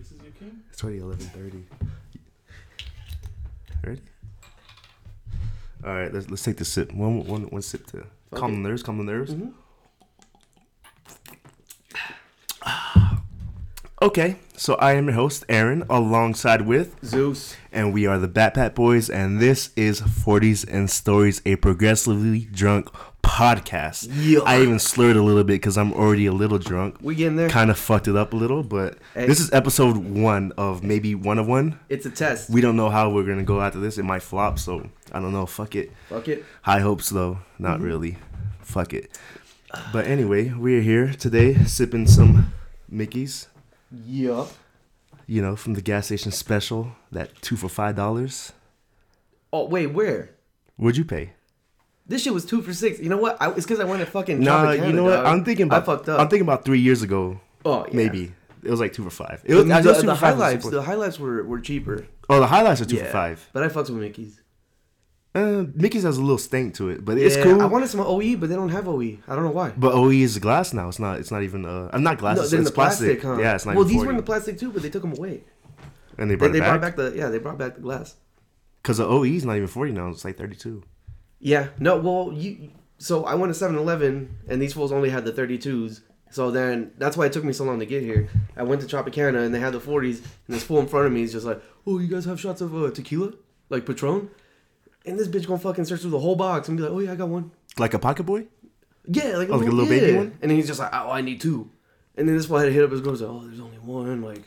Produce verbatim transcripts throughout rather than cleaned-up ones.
This is your king? It's already eleven thirty. Ready? All right, let's let's take the sip. One one one sip to calm the nerves, calm the nerves. Mm-hmm. Okay, so I am your host, Aaron, alongside with Zeus, and we are the Bat Pat Boys, and this is forties and Stories, a progressively drunk podcast. Yo. I even slurred a little bit because I'm already a little drunk. We getting there. Kind of fucked it up a little, but hey. This is episode one of maybe one of one. It's a test. We don't know how we're going to go after this. It might flop, so I don't know. Fuck it. Fuck it. High hopes, though. Not mm-hmm. really. Fuck it. But anyway, we're here today sipping some Mickey's. Yup. You know, from the gas station special, that two for five dollars. Oh, wait, where? Where'd you pay? This shit was two for six. You know what? I, it's because I went to fucking. Nah, Canada, you know what? Dog. I'm thinking about. I fucked up. I'm thinking about three years ago. Oh, yeah. Maybe it was like two for five. It was the, I the, the highlights. The highlights were, were cheaper. Oh, the highlights are two yeah, for five. But I fucked with Mickey's. Uh, Mickey's has a little stank to it, but yeah, it's cool. I wanted some O E, but they don't have O E. I don't know why. But O E is glass now. It's not. It's not even. Uh, I'm not glass. No, it's in the plastic. plastic huh? Yeah, it's not. Well, these forty. Were in the plastic too, but they took them away. And they brought they, it they back? brought back the yeah. They brought back the glass. Because the O E is not even forty now. It's like thirty-two. Yeah, no, well, you. So I went to seven eleven, and these fools only had the thirty-twos, so then, that's why it took me so long to get here. I went to Tropicana, and they had the forties, and this fool in front of me is just like, oh, you guys have shots of uh, tequila? Like Patron? And this bitch gonna fucking search through the whole box, and be like, oh yeah, I got one. Like a pocket boy? Yeah, like, oh, like a little yeah. baby one? And then he's just like, oh, I need two. And then this fool had to hit up his girl, and like, oh, there's only one, like...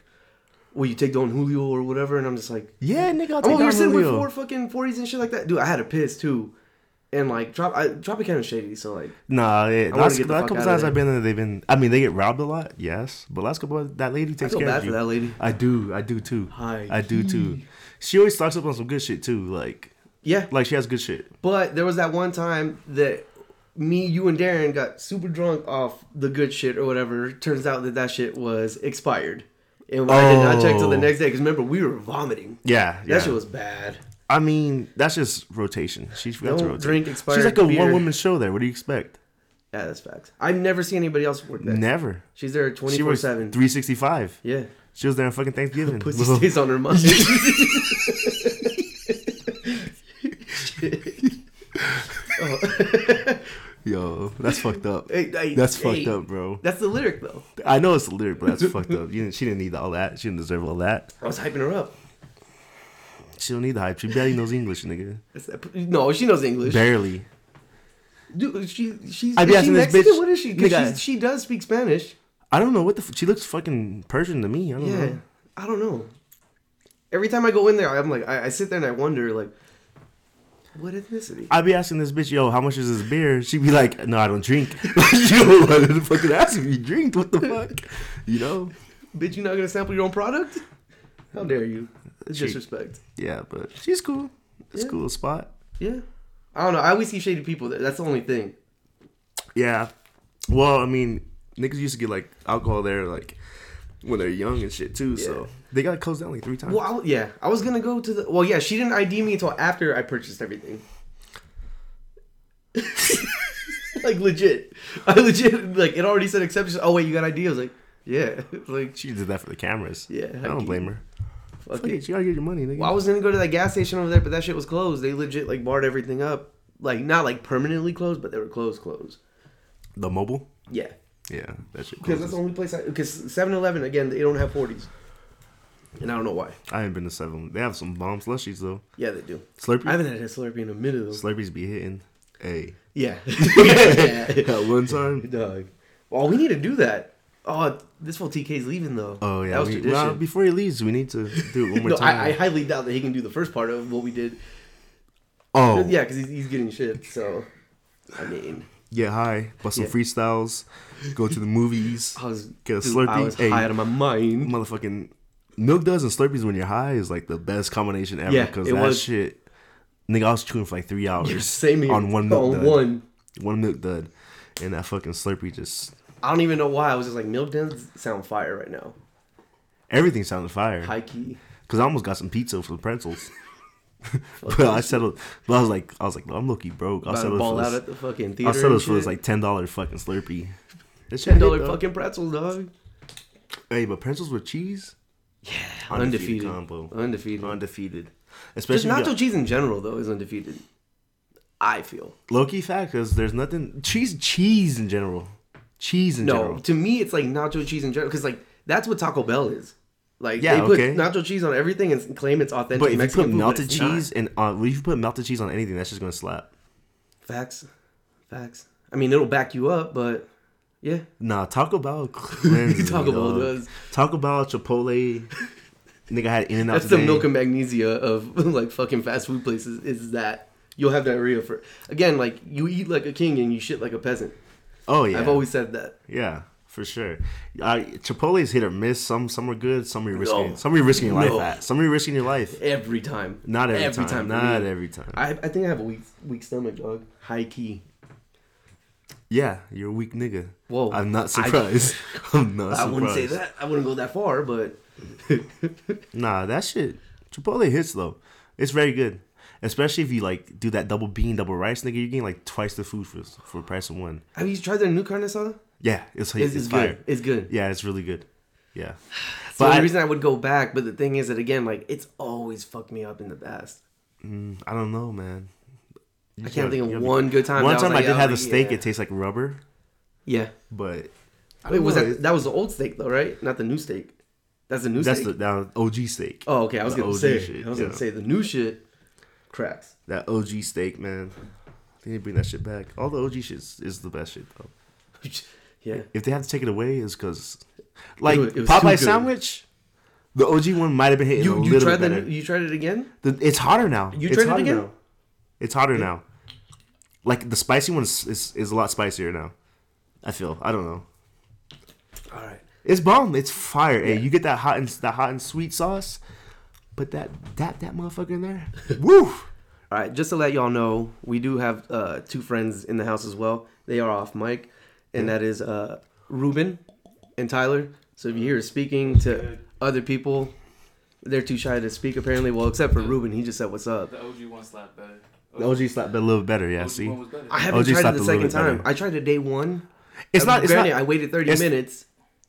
Well, you take Don Julio or whatever, and I'm just like... Yeah, nigga, I'll take oh, Don Julio. Oh, you're sitting with four fucking forties and shit like that? Dude, I had a piss, too. And like drop, I, Tropicana's shady, so like. Nah, yeah. Last, the last couple times I've been there, they've been. I mean, they get robbed a lot, yes. But last couple, that lady takes I feel care bad of you. For that lady. I do, I do too. Hi. I do too. She always stocks up on some good shit too, like. Yeah. Like she has good shit. But there was that one time that me, you, and Darren got super drunk off the good shit or whatever. Turns out that that shit was expired, and oh. I did not check till the next day because remember we were vomiting. Yeah. That yeah. shit was bad. I mean, that's just rotation. She's forgot to rotate. Drink expired She's like a beer. One-woman show there. What do you expect? Yeah, that's facts. I've never seen anybody else work that. Never. She's there twenty-four seven. She was three sixty-five. Yeah. She was there on fucking Thanksgiving. Pussy Little. Stays on her mind. oh. Yo, that's fucked up. Hey, hey, that's hey, fucked up, bro. That's the lyric, though. I know it's the lyric, but that's fucked up. You didn't, she didn't need all that. She didn't deserve all that. I was hyping her up. She don't need the hype. She barely knows English, nigga. No, she knows English. Barely. Dude, she she's I be asking she Mexican? This bitch, what is she? Because she does speak Spanish. I don't know what the. F- she looks fucking Persian to me. I don't yeah, know. I don't know. Every time I go in there, I'm like, I, I sit there and I wonder, like, what ethnicity? I be asking this bitch, yo, how much is this beer? She be like, no, I don't drink. Yo, I didn't fucking ask if you drink. What the fuck? You know, bitch, you not gonna sample your own product? How dare you? It's disrespect. Yeah, but she's cool. It's yeah. a cool spot. Yeah. I don't know. I always see shady people. That's the only thing. Yeah. Well, I mean, niggas used to get, like, alcohol there, like, when they're young and shit, too. Yeah. So they got closed down, like, three times. Well, I, yeah. I was going to go to the... Well, yeah, she didn't I D me until after I purchased everything. Like, legit. I legit... Like, it already said exceptions. Oh, wait, you got I D? I was like, yeah. Like she did that for the cameras. Yeah. I don't blame her. Fuck, Fuck it. it, you gotta get your money, nigga. Well, I was gonna go to that gas station over there, but that shit was closed. They legit, like, barred everything up. Like, not, like, permanently closed, but they were closed, closed. The mobile? Yeah. Yeah, that shit closed. Because that's the only place I... Because seven eleven, again, they don't have forties. And I don't know why. I haven't been to seven eleven. They have some bomb slushies, though. Yeah, they do. Slurpee? I haven't had a Slurpee in a minute, though. Slurpees be hitting. Hey. Yeah. yeah. At one time? Dog. Well, we need to do that. Oh, this whole T K's leaving, though. Oh, yeah. That was we, tradition. Well, before he leaves, we need to do it one more no, time. I, I highly doubt that he can do the first part of what we did. Oh. Yeah, because he's, he's getting shit, so, I mean. Yeah, hi. Bust some yeah. freestyles. Go to the movies. I was, get a dude, Slurpee. I was hey, high out of my mind. Motherfucking Milk Duds and Slurpees when you're high is, like, the best combination ever. Yeah, because that was, shit. Nigga, I was chewing for, like, three hours. Yeah, same here. On one Milk on Dud. one. One Milk Dud. And that fucking Slurpee just... I don't even know why. I was just like, Milk Duds sound fire right now. Everything sounds fire. High key. Because I almost got some pizza for the pretzels. but I settled. But I was like, I was like, no, I'm low-key broke. I'll settle ball for this. Out at the fucking theater. I'll settle for this like ten dollar fucking Slurpee. Ten dollar fucking pretzels, dog. Hey, but pretzels with cheese. Yeah, undefeated, undefeated combo. Undefeated. Undefeated. Especially just nacho got, cheese in general, though, is undefeated. I feel. Low-key fact, because there's nothing... Cheese cheese in general. Cheese in no, general. No, to me, it's like nacho cheese in general. Because, like, that's what Taco Bell is. Like, yeah, they put okay. nacho cheese on everything and claim it's authentic but Mexican food. But if you put melted cheese and uh, if you put melted cheese on anything, that's just going to slap. Facts. Facts. I mean, it'll back you up, but... Yeah. Nah, Taco Bell cleanses. Taco Bell does. Taco Bell, Chipotle. Nigga had In-N-Out That's today. The milk and magnesia of like fucking fast food places. Is that you'll have diarrhea for again? Like you eat like a king and you shit like a peasant. Oh yeah. I've always said that. Yeah, for sure. Uh, Chipotle's hit or miss. Some some are good. Some are risking. No. Some are risking your life no. at. Some are risking your life every time. Not every, every time. time Not every time. I I think I have a weak weak stomach, dog. High key. Yeah, you're a weak nigga. Whoa. I'm not surprised. I, I'm not surprised. I wouldn't say that. I wouldn't go that far, but... Nah, that shit... Chipotle hits, though. It's very good. Especially if you, like, do that double bean, double rice, nigga. You're getting, like, twice the food for for the price of one. Have you tried their new carne asada? Yeah, it's, it's, it's, it's fire. Good. It's good. Yeah, it's really good. Yeah. That's but the only I, reason I would go back, but the thing is that, again, like, it's always fucked me up in the past. Mm, I don't know, man. You I can't think of one good time. One time I, like, I did I have like, a steak. Yeah. It tastes like rubber. Yeah, but wait, was know. that that was the old steak though, right? Not the new steak. That's the new. That's steak? the that O G steak. Oh, okay. I was the gonna O G say. Shit, I was yeah. gonna say the new shit cracks. That O G steak, man. They need to bring that shit back. All the O G shit is, is the best shit though. Yeah. If they have to take it away, is because like it, it Popeye sandwich. The O G one might have been hitting you, a little you tried better. The, you tried it again. The, it's hotter now. You it's tried it again. Now. It's hotter now. Like, the spicy one is, is, is a lot spicier now. I feel. I don't know. All right. It's bomb. It's fire. Yeah. Hey, you get that hot and that hot and sweet sauce. Put that that, that motherfucker in there. Woo! All right. Just to let y'all know, we do have uh, two friends in the house as well. They are off mic. And yeah. that is uh, Ruben and Tyler. So if you hear us speaking to other people, they're too shy to speak apparently. Well, except for Ruben. He just said, what's up? The O G one slapped better. The O G slapped a little better, yeah. See, I haven't O G tried it the second time. Better. I tried it day one. It's I mean, not. It's granted, not. I waited thirty minutes.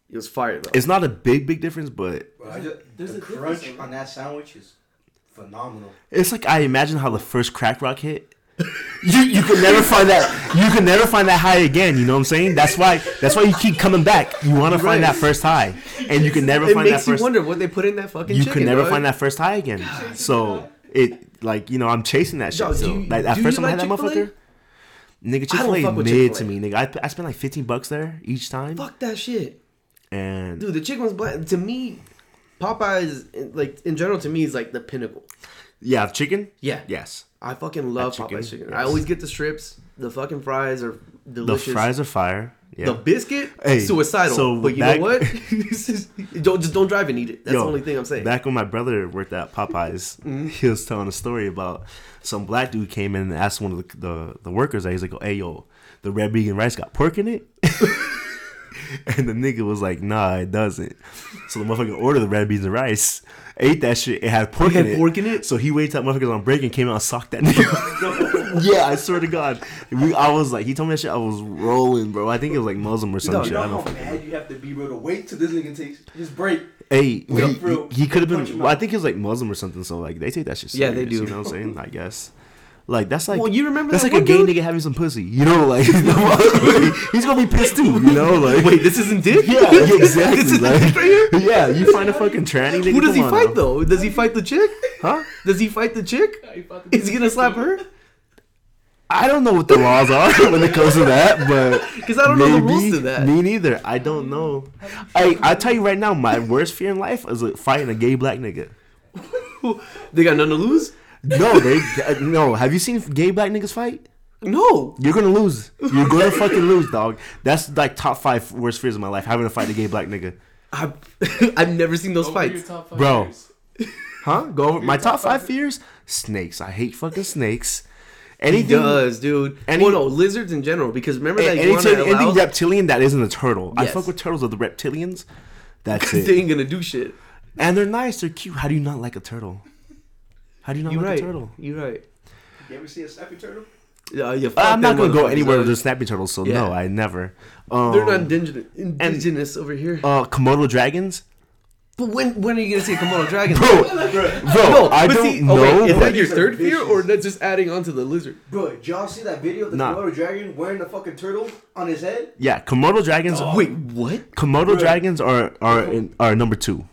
It was fire though. It's not a big, big difference, but Bro, there's a, there's the a crunch difference. On that sandwich is phenomenal. It's like I imagine how the first crack rock hit. you you can never find that. You can never find that high again. You know what I'm saying? That's why. That's why you keep coming back. You want right. to find that first high, and you can never it find that first. It makes you wonder what they put in that fucking. You chicken, can never right? find that first high again. God. So. It like you know I'm chasing that shit. No, so you, like at first time I had that motherfucker, nigga Chick-fil-A mid to me, nigga. I I spent like fifteen bucks there each time. Fuck that shit. And dude, the chicken's black to me. Popeye's like in general to me is like the pinnacle. Yeah, chicken. Yeah. Yes. I fucking love chicken, Popeye's chicken. Yes. I always get the strips. The fucking fries are delicious. The fries are fire. Yeah. The biscuit, hey, suicidal. So but you back, know what? don't just don't drive and eat it. That's yo, the only thing I'm saying. Back when my brother worked at Popeye's, mm-hmm. he was telling a story about some black dude came in and asked one of the the, the workers that he's like, "Hey yo, the red vegan rice got pork in it," and the nigga was like, "Nah, it doesn't." So the motherfucker ordered the red beans and rice, ate that shit. It had pork it had in pork it. Pork in it. So he waited till motherfuckers on break and came out and socked that nigga. Yeah, I swear to God, we, I was like, he told me that shit. I was rolling, bro. I think it was like Muslim or some no, shit. You know I don't know how mad you have to be, bro, to wait till this nigga takes his break. Hey, we, he, he, he could have been. Well, I think it was like Muslim or something. So like, they take that shit. Serious, yeah, they do. You know what I'm saying? I guess. Like that's like. Well, you remember that's that like a gay dude? Nigga having some pussy. You know, like he's gonna be pissed too. You know, like wait, this isn't dick. Yeah, exactly. This like, isn't dick right here? Yeah, you find a fucking tranny nigga. Who does he on, fight though? Does he fight the chick? Huh? Does he fight the chick? Yeah, he Is he gonna slap her? I don't know what the laws are when it comes to that, but because I don't maybe, know the rules to that. Me neither. I don't know. I I tell you right now, my worst fear in life is like fighting a gay black nigga. They got nothing to lose. No, they no. Have you seen gay black niggas fight? No. You're gonna lose. You're gonna fucking lose, dog. That's like top five worst fears of my life: having to fight a gay black nigga. I've I've never seen those Go fights, your top five bro. Years. Huh? Go over my top, top five fears. Snakes. I hate fucking snakes. Anything, he does, dude. Any, well, no, lizards in general, because remember that any, anything, anything reptilian that isn't a turtle. Yes. I fuck with turtles of the reptilians. That's it. They ain't gonna do shit. And they're nice. They're cute. How do you not like a turtle? How do you not You're like right. a turtle? You're right. You ever see a snapping turtle? Uh, yeah, I'm not gonna go anywhere with a snapping turtle, so yeah. no, I never. Um, they're not indigenous, indigenous and, over here. Uh, Komodo dragons. But when when are you going to see a Komodo dragon? Bro, bro, bro no, I don't see, know. Oh wait, is that, that your third fear, or is that just adding on to the lizard? Bro, did y'all see that video of the nah. Komodo dragon wearing the fucking turtle on his head? Yeah, Komodo dragons. Oh. Wait, what? Komodo bro. dragons are are in, are number two.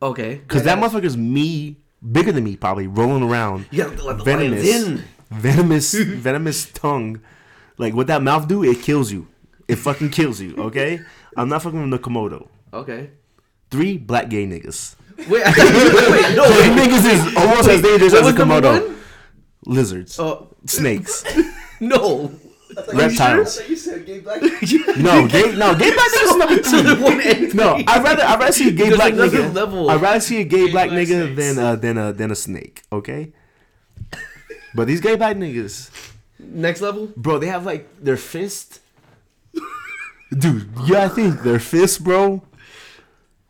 Okay. Because yeah, that yeah. motherfucker's me, bigger than me, probably, rolling around. You gotta let the venomous, lions in. Venomous, venomous tongue. Like, what that mouth do, it kills you. It fucking kills you, okay? I'm not fucking with the Komodo. Okay. Three black gay niggas. Wait, wait, wait no. Gay niggas is almost as dangerous as a Komodo. Lizards. Uh, Snakes. No. Reptiles. I thought you said gay black niggas. No, gay, no, gay black niggas is number two. No, I'd rather, I'd rather see a gay black nigga. Level. I'd rather see a gay, gay black, black nigga than, uh, than, a, than a snake, okay? But these gay black niggas. Next level? Bro, they have like their fist. Dude, yeah, I think their fist, bro.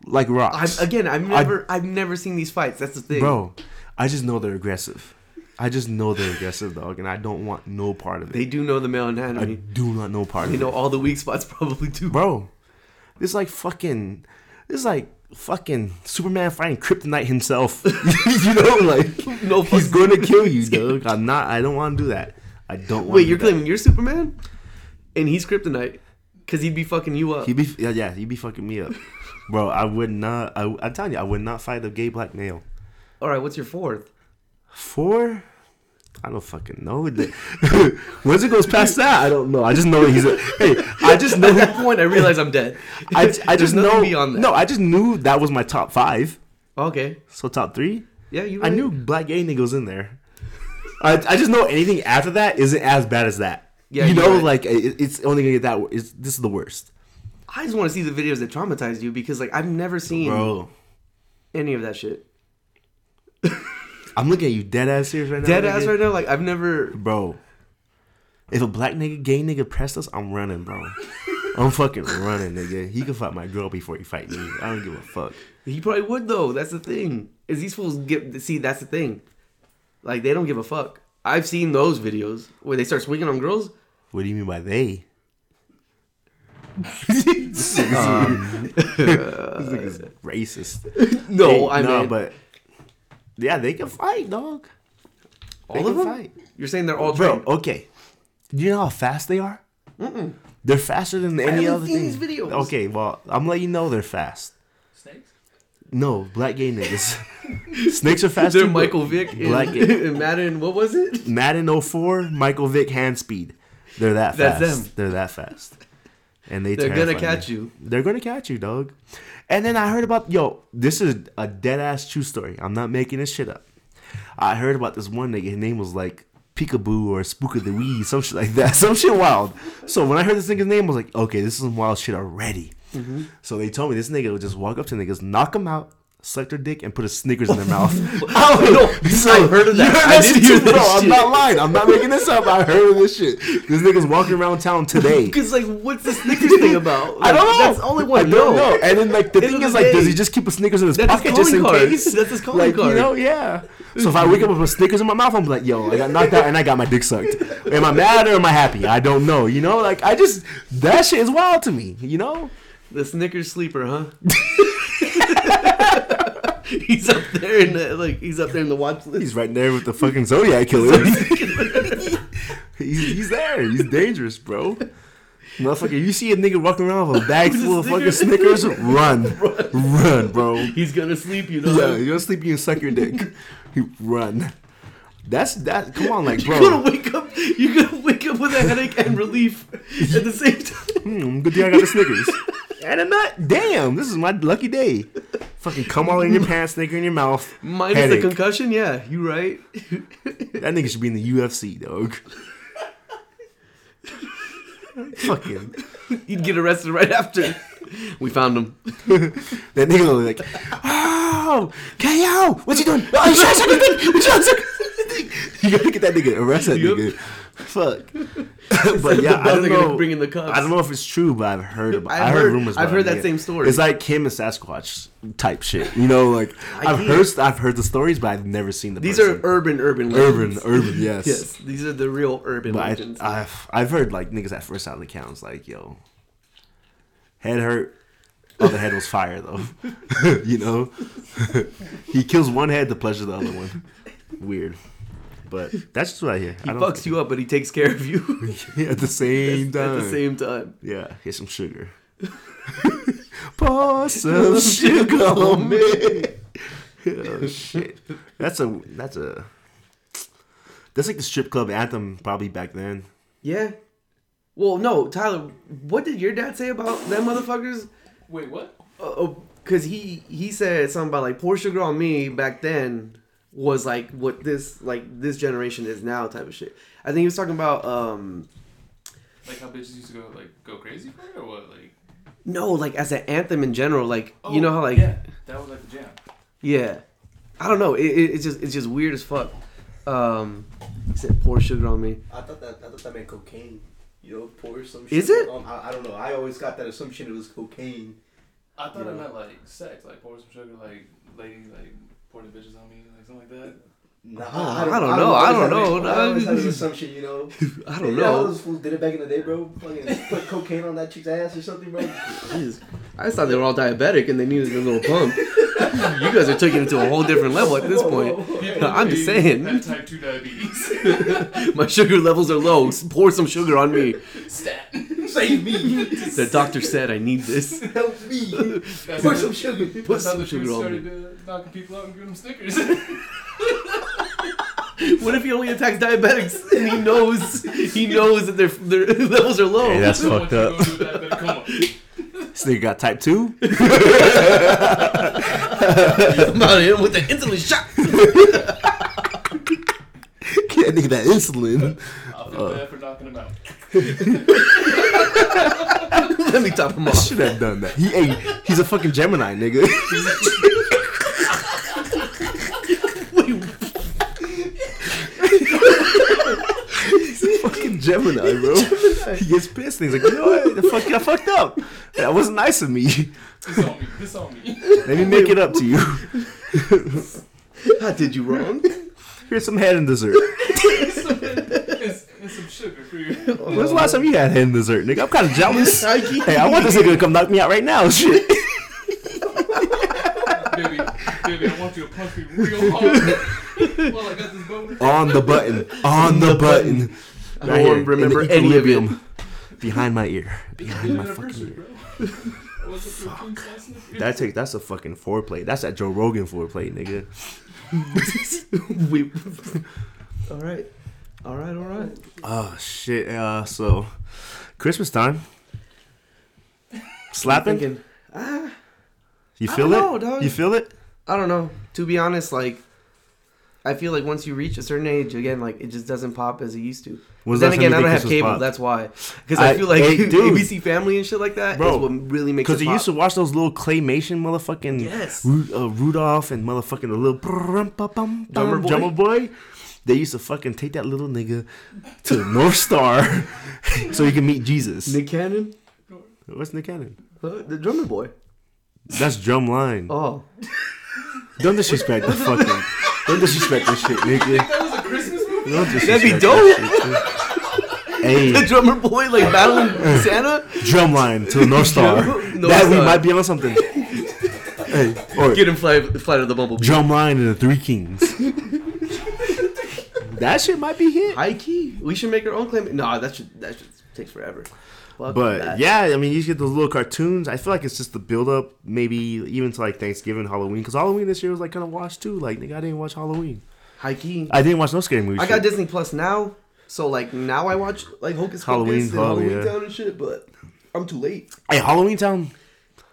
Like rocks. I've, again, I've never, I, I've never seen these fights. That's the thing, bro. I just know they're aggressive. I just know they're aggressive, dog, and I don't want no part of it. They do know the male anatomy. I do not know part they of it. They know all the weak spots, probably too, bro. This like fucking, this like fucking Superman fighting Kryptonite himself. You know, like no, he's going to kill you, dog. I'm not. I don't want to do that. I don't. want Wait, to you're do claiming that. You're Superman, and he's Kryptonite, because he'd be fucking you up. He'd be yeah, yeah, he'd be fucking me up. Bro, I would not. I, I'm telling you, I would not fight a gay black male. All right, what's your fourth? Four? I don't fucking know. Once it goes past that, I don't know. I just know he's a. Hey, I just know. At that point, I realize I'm dead. I, I just know. Beyond that. No, I just knew that was my top five. Okay. So top three? Yeah, you. Really I knew did. Black gay niggas in there. I I just know anything after that isn't as bad as that. Yeah, you know, right. like it, it's only gonna get that. It's, this is the worst. I just want to see the videos that traumatized you because, like, I've never seen Bro. any of that shit. I'm looking at you dead ass serious right now. Dead ass nigga. right now? Like, I've never... Bro. If a black nigga, gay nigga pressed us, I'm running, bro. I'm fucking running, nigga. He could fight my girl before he fight me. I don't give a fuck. He probably would, though. That's the thing. Is these fools get... See, that's the thing. Like, they don't give a fuck. I've seen those videos where they start swinging on girls. What do you mean by they? This um, nigga's uh, racist. No, hey, I no, mean, but yeah, they can fight, dog. All they of them. Fight. You're saying they're all trained? Bro, okay. Do you know how fast they are? Mm-mm. They're faster than any I other seen thing. These videos. Okay, well, I'm letting you know they're fast. Snakes? No, black gay niggas. Snakes are faster. They're Michael Vick. Black in, gay. In Madden. What was it? Madden oh four. Michael Vick hand speed. They're that fast. That's them. They're that fast. And they They're going to catch me. you. They're going to catch you, dog. And then I heard about, yo, this is a dead-ass true story. I'm not making this shit up. I heard about this one nigga. His name was like Peekaboo or Spook of the Wee, some shit like that. Some shit wild. So when I heard this nigga's name, I was like, okay, this is some wild shit already. Mm-hmm. So they told me this nigga would just walk up to niggas, knock them out, suck their dick, and put a Snickers in their mouth. Oh, no. So, I heard of that. You heard I that didn't hear that no, shit. I'm not lying. I'm not making this up. I heard of this shit. This nigga's walking around town today. Because, like, what's the Snickers thing about? Like, I don't know. That's the only one I don't know. know. And then, like, the thing is, like, day. does he just keep a Snickers in his that's pocket his just in card. case? That's his calling like, card. You know, yeah. So if I wake up with a Snickers in my mouth, I'm like, yo, I got knocked out and I got my dick sucked. Am I mad or am I happy? I don't know. You know, like, I just, that shit is wild to me, you know? The Snickers sleeper, huh? He's up there in the like. He's up there in the watch list. He's right there with the fucking Zodiac killer. he's, he's there. He's dangerous, bro. Motherfucker, you see a nigga walking around with a bag full of fucking Snickers, run, run, run, bro. He's gonna sleep you, though. Yeah, he's gonna sleep you and suck your dick. Run. That's that. Come on, like, bro. You're gonna wake up. You're gonna wake up with a headache and relief at the same time. Hmm, good thing I got the Snickers. And I'm not. Damn, this is my lucky day. Fucking cum all in your pants, nigga in your mouth. Minus headache. The concussion, yeah, you right. That nigga should be in the U F C, dog. Fucking. He'd get arrested right after. We found him. That nigga was like, oh, K O, what you doing? Oh, you trying to suck your dick? What you trying to suck your dick? You gotta get that nigga, arrest that yep. nigga. Fuck. But yeah, I don't know. Bring in the cups. I don't know if it's true, but I've heard about. I've I heard, heard rumors. About I've heard it, that yeah. same story. It's like Kim and Sasquatch type shit. You know, like I've heard. I've heard the stories, but I've never seen the. These person. are urban, urban, legends. urban, urban. Yes. Yes. These are the real urban but legends. I, I've I've heard like niggas at first out of the counts like yo. Head hurt, other head was fire, though. You know? He kills one head to pleasure the other one. Weird. But that's just what I hear. He I don't fucks you up, but he takes care of you. Yeah, at the same time. At the same time. Yeah, here's some sugar. Pour some sugar on me. Oh, shit. That's a... That's a... That's like the strip club anthem probably back then. Yeah. Well, no, Tyler, what did your dad say about them motherfuckers? Wait, what? Uh, oh, because he, he said something about, like, pour sugar on me back then was, like, what this, like, this generation is now type of shit. I think he was talking about, um... like, how bitches used to go, like, go crazy for it, or what, like... No, like, as an anthem in general, like, oh, you know how, like... yeah, that was, like, the jam. Yeah. I don't know, it, it, it's just it's just weird as fuck. Um, he said pour sugar on me. I thought that I thought that meant cocaine. You know, pour some sugar. Is it? On, I, I don't know. I always got that assumption it was cocaine. I thought it meant like sex, like pour some sugar, like lady, like pour the bitches on me, like something like that. Nah, I don't, I don't know. I don't know. I, don't know. I always had an assumption, you know. I don't you know. know. All those fools did it back in the day, bro. Fucking put cocaine on that chick's ass or something, bro. Jeez. I just thought they were all diabetic and they needed a little pump. You guys are taking it to a whole different level at this point. No, I'm just saying. Type two diabetes. My sugar levels are low. Pour some sugar on me. Stat. Save me. The doctor said I need this. Help me. That's pour some sugar. Put some sugar on me. Started knocking people out and giving them Snickers. What if he only attacks diabetics and he knows he knows that their their levels are low? Hey, that's fucked up. Come on. This nigga got type two. I'm out here with the insulin shot. Can't nigga that insulin. I'll feel uh, bad for knocking him out. Let me top him off. I should have done that. He ain't. He's a fucking Gemini, nigga. Gemini, bro. Gemini. He gets pissed. And he's like, you know what? The fuck, I fucked up. That wasn't nice of me. This on me. This on me. Let me make it up to you. I did you wrong. Here's some head and dessert. Here's some head and some sugar for you. When's the last time you had head and dessert, nigga? I'm kind of jealous. Hey, I want this nigga to come knock me out right now. Shit. Baby, baby, I want you to punch me real hard. Well, I got this bone. On the button. On the button. I don't right remember any of them. Behind my ear. Behind my fucking ear. Fuck. That take, that's a fucking foreplay. That's that Joe Rogan foreplay, nigga. we, all right. All right, all right. Oh, shit. Uh, so, Christmas time. Slapping? Thinking, ah, you feel I don't it? Know, dog. You feel it? I don't know. To be honest, like, I feel like once you reach a certain age, again, like, it just doesn't pop as it used to. Was then again, I don't have cable. Pop? That's why. Because I, I feel like hey, dude, A B C Family and shit like that bro, is what really makes it pop. Because you used to watch those little claymation motherfucking yes. Ru- uh, Rudolph and motherfucking the little drummer boy. Drummer boy. They used to fucking take that little nigga to North Star so he can meet Jesus. Nick Cannon? What's Nick Cannon? Uh, the drummer boy. That's Drumline. Oh. Don't disrespect the fucking... Don't disrespect this shit, nigga. That was a Christmas movie? That'd be dope. Hey. The drummer boy, like, battling Santa? Drumline to the North Star. North that Star. We might be on something. Hey, or get him fly, fly to the bumblebee. Drumline and the Three Kings. That shit might be hit. High key. We should make our own claim. Nah, that should, that should takes forever. Fuck but, that. Yeah, I mean, you get those little cartoons. I feel like it's just the build-up, maybe even to, like, Thanksgiving, Halloween. Because Halloween this year was, like, kind of washed, too. Like, nigga, I didn't watch Halloween. High key. I didn't watch no scary movies. I shit. got Disney Plus now. So, like, now I watch, like, Hocus Pocus Halloween, and Halloween yeah. Town and shit. But I'm too late. Hey, Halloween Town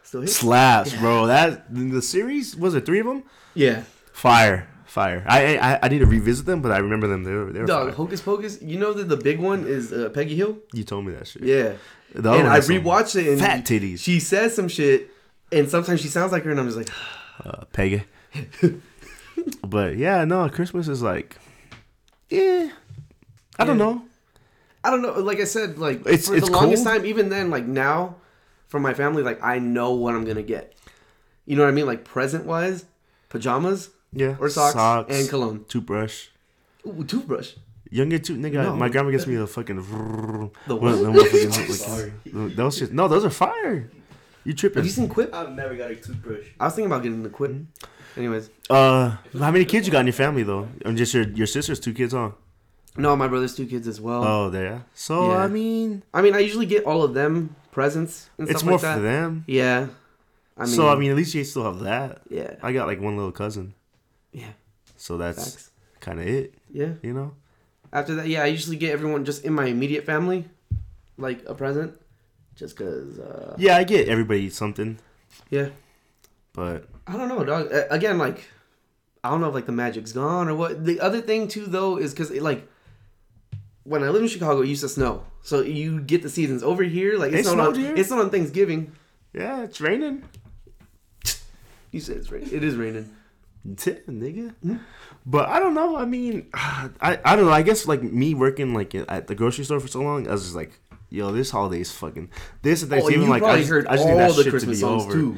still slaps, yeah. bro. That the series, was it three of them? Yeah. Fire. Fire. I I I need to revisit them, but I remember them. They were, they were Dog, fire. Hocus Pocus. You know that the big one is uh, Peggy Hill? You told me that shit. Yeah. The and I rewatched it. And fat titties. She says some shit, and sometimes she sounds like her, and I'm just like, uh, Peggy. But yeah, no, Christmas is like, eh. I yeah. don't know. I don't know. Like I said, like it's, for it's the longest cool. time, even then, like now, for my family, like I know what I'm gonna get. You know what I mean? Like present wise, pajamas. Yeah, or socks, socks and cologne, toothbrush. Ooh, toothbrush. Younger tooth, nigga. No. My grandma gets me the fucking. The what? Those shit. No, those are fire. You tripping. Have you seen Quip? I've never got a toothbrush. I was thinking about getting the Quip. Anyways. Uh, how many kids you got in your family, though? And just your, your sister's two kids, huh? No, my brother's two kids as well. Oh, there. So, yeah. I mean... I mean, I usually get all of them presents and stuff like that. It's more for them. Yeah. I mean, so, I mean, at least you still have that. Yeah. I got, like, one little cousin. Yeah. So, that's kind of it. Yeah. You know? After that, yeah, I usually get everyone just in my immediate family, like, a present. Just because... Uh, yeah, I get everybody something. Yeah. But... I don't know, dog. Again, like... I don't know if, like, the magic's gone or what. The other thing, too, though, is because, like... When I lived in Chicago, it used to snow. So you get the seasons over here. Like it's, it not, on, here. It's not on Thanksgiving. Yeah, it's raining. You said it's raining. It is raining. Damn, nigga. Mm-hmm. But I don't know. I mean, I, I don't know. I guess like me working like at the grocery store for so long, I was just like, yo, this holiday's fucking. This and Thanksgiving, oh, like I just, heard I just all need that the shit Christmas to be over. Too.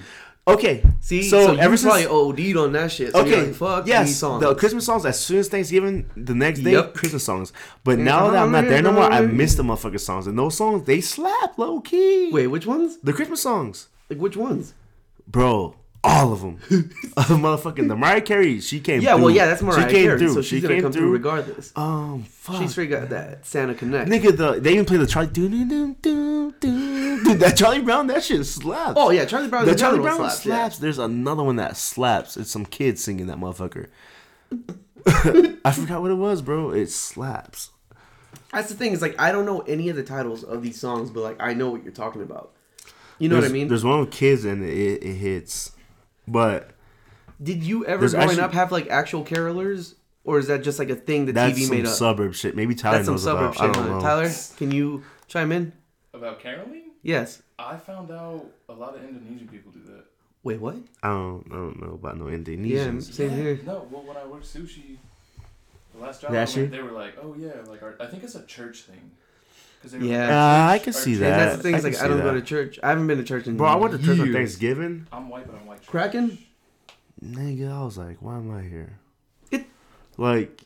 Okay, see, so, so you ever probably since, O D'd on that shit. So okay, like, fuck yes, these songs. The Christmas songs as soon as Thanksgiving, the next day, yep. Christmas songs. But now that I'm not there no more, I miss the motherfucking songs. And those songs, they slap low key. Wait, which ones? The Christmas songs. Like which ones? Bro, all of them. uh, motherfucking the Mariah Carey, she came. Yeah, through. well, yeah, that's Mariah Carey. Through. So she's she gonna come through, through regardless. Um, fuck. She's straight got that Santa Connect. Nigga, the they even play the Charlie. Do do do do do. Dude, that Charlie Brown, that shit slaps. Oh, yeah, Charlie Brown. The Charlie Brown slaps. slaps. Yeah. There's another one that slaps. It's some kid singing that motherfucker. I forgot what it was, bro. It slaps. That's the thing. It's like, I don't know any of the titles of these songs, but, like, I know what you're talking about. You know there's, what I mean? There's one with kids, and it, it hits. But... Did you ever, growing actually, up, have, like, actual carolers? Or is that just, like, a thing that T V made up? That's some suburb shit. Maybe Tyler knows about. That's some suburb shit. I don't know. Tyler, can you chime in? About caroling? Yes. I found out a lot of Indonesian people do that. Wait, what? I don't, I don't know about no Indonesians. Yeah, same yeah. here. No, well, when I worked sushi, the last job, I went, they were like, "Oh yeah, like our, I think it's a church thing." They were yeah, like, uh, I can see church. that. And that's the thing. I, like, I don't that. go to church. I haven't been to church in bro. Years. I went to church on Thanksgiving. I'm white, but I'm white. Cracking, nigga. I was like, why am I here? It, like,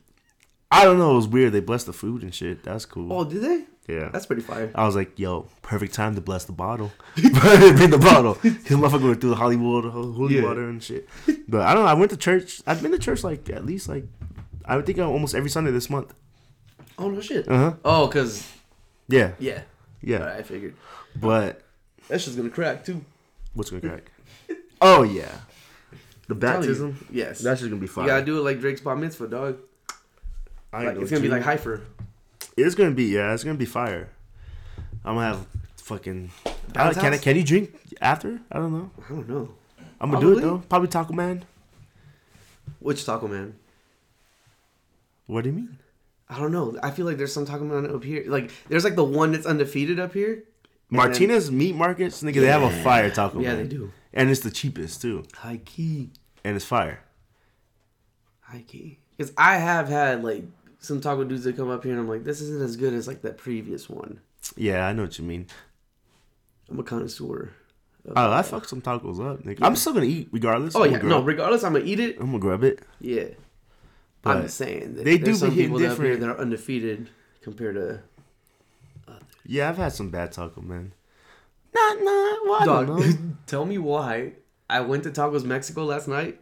I don't know. It was weird. They blessed the food and shit. That's cool. Oh, did they? Yeah. That's pretty fire. I was like, yo, perfect time to bless the bottle. Bring the bottle. His motherfucker went through the holy water, holy yeah. water and shit. But I don't know. I went to church. I've been to church like at least like, I would think almost every Sunday this month. Oh, no shit. Uh-huh. Oh, because. Yeah. Yeah. Yeah. All right, I figured. But. That shit's going to crack too. What's going to crack? Oh, yeah. The baptism? You, yes. That shit's going to be fire. You got to do it like Drake's Bar Mitzvah, dog. I like, it's going to be like Hypher. It's gonna be yeah, it's gonna be fire. I'm gonna have fucking. I, can I, can you drink after? I don't know. I don't know. I'm gonna Probably. do it though. Probably Taco Man. Which Taco Man? What do you mean? I don't know. I feel like there's some Taco Man up here. Like there's like the one that's undefeated up here. Martinez then, Meat Markets, nigga, yeah. they have a fire Taco yeah, Man. Yeah, they do. And it's the cheapest too. High key. And it's fire. High key. Because I have had like. Some taco dudes that come up here and I'm like, this isn't as good as like that previous one. Yeah, I know what you mean. I'm a connoisseur. Oh, that. I fucked some tacos up, nigga. Yeah. I'm still gonna eat regardless. Oh I'm yeah, no, it. regardless, I'm gonna eat it. I'm gonna grab it. Yeah, but I'm saying that they do some be people that are, that are undefeated compared to. Others. Yeah, I've had some bad taco, man. Not nah, not nah, what? Well, Dog, tell me why I went to Tacos Mexico last night.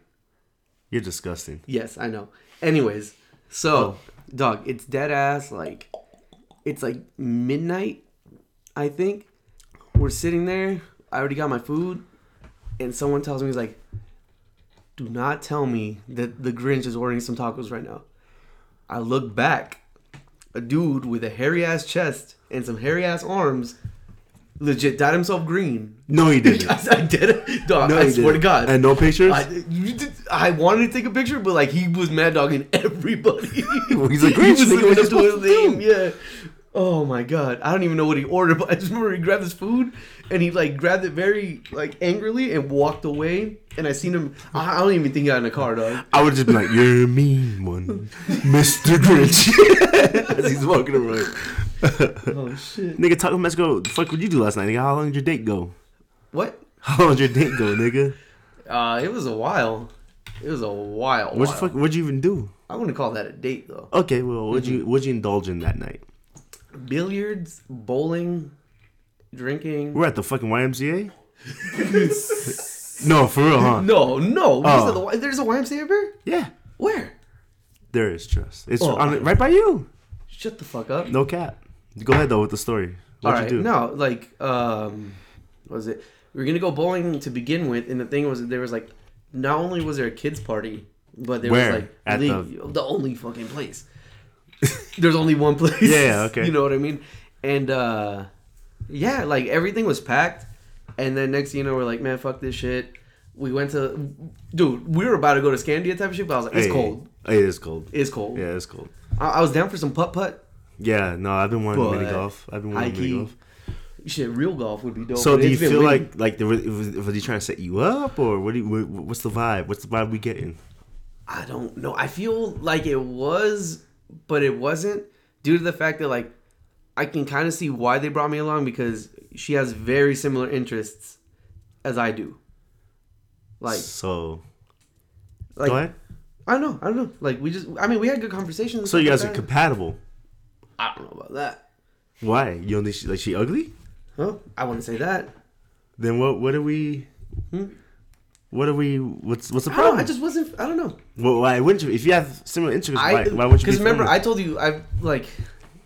You're disgusting. Yes, I know. Anyways, so. Oh. Dog, it's dead ass, like, it's like midnight, I think. We're sitting there, I already got my food, and someone tells me, he's like, do not tell me that the Grinch is ordering some tacos right now. I look back, a dude with a hairy ass chest and some hairy ass arms legit dyed himself green. No, he didn't. I, I did. Dog, no, I swear didn't. to God. And no pictures? I, you did, I wanted to take a picture, but, like, he was mad dogging everybody. Well, he's like, Grinch, he was up to his name. Yeah. Oh, my God. I don't even know what he ordered, but I just remember he grabbed his food, and he, like, grabbed it very, like, angrily and walked away. And I seen him. I, I don't even think he got in the car, dog. I would just be like, you're a mean one, Mister Grinch. As he's walking around. Oh, shit. Nigga, Taco Mexico, what the fuck would you do last night? Nigga, how long did your date go? What? How long did your date go, nigga? Uh, it was a while. It was a while. What the fuck? What'd you even do? I wouldn't call that a date though. Okay, well, what'd mm-hmm. you what'd you indulge in that night? Billiards, bowling, drinking. We're at the fucking Y M C A. No, for real, huh? No, no. Oh. There's a Y M C A beer? Yeah. Where? There is, trust. It's oh. on, right by you. Shut the fuck up. No cap. Go ahead, though, with the story. What'd All right. you do? No, like, um, what was it? We were going to go bowling to begin with, and the thing was, there was, like, not only was there a kids' party, but there Where? was, like, At the... the only fucking place. There's only one place. Yeah, okay. You know what I mean? And, uh, yeah, like, everything was packed. And then next thing you know, we're like, man, fuck this shit. We went to, dude, we were about to go to Scandia type of shit, but I was like, it's hey, cold. Hey, it is cold. It's cold. Yeah, it's cold. I, I was down for some putt-putt. Yeah, no, I've been wanting mini golf. I've been wanting mini golf. Shit, real golf would be dope. So do you feel like, like they were, was, was he trying to set you up, or what? Do you, what's the vibe? What's the vibe we getting? I don't know. I feel like it was, but it wasn't, due to the fact that, like, I can kind of see why they brought me along, because she has very similar interests as I do. Like so. Like, go ahead. I don't know. I don't know. Like we just. I mean, we had good conversations. So you guys are compatible. I don't know about that. Why? You don't think she, like, she ugly? Huh? I wouldn't say that. Then what? What are we? Hmm? What are we? What's what's the problem? I, don't, I just wasn't. I don't know. Well, why wouldn't you? If you have similar interests, I, why, why wouldn't you? Because be remember, friendly? I told you I've like.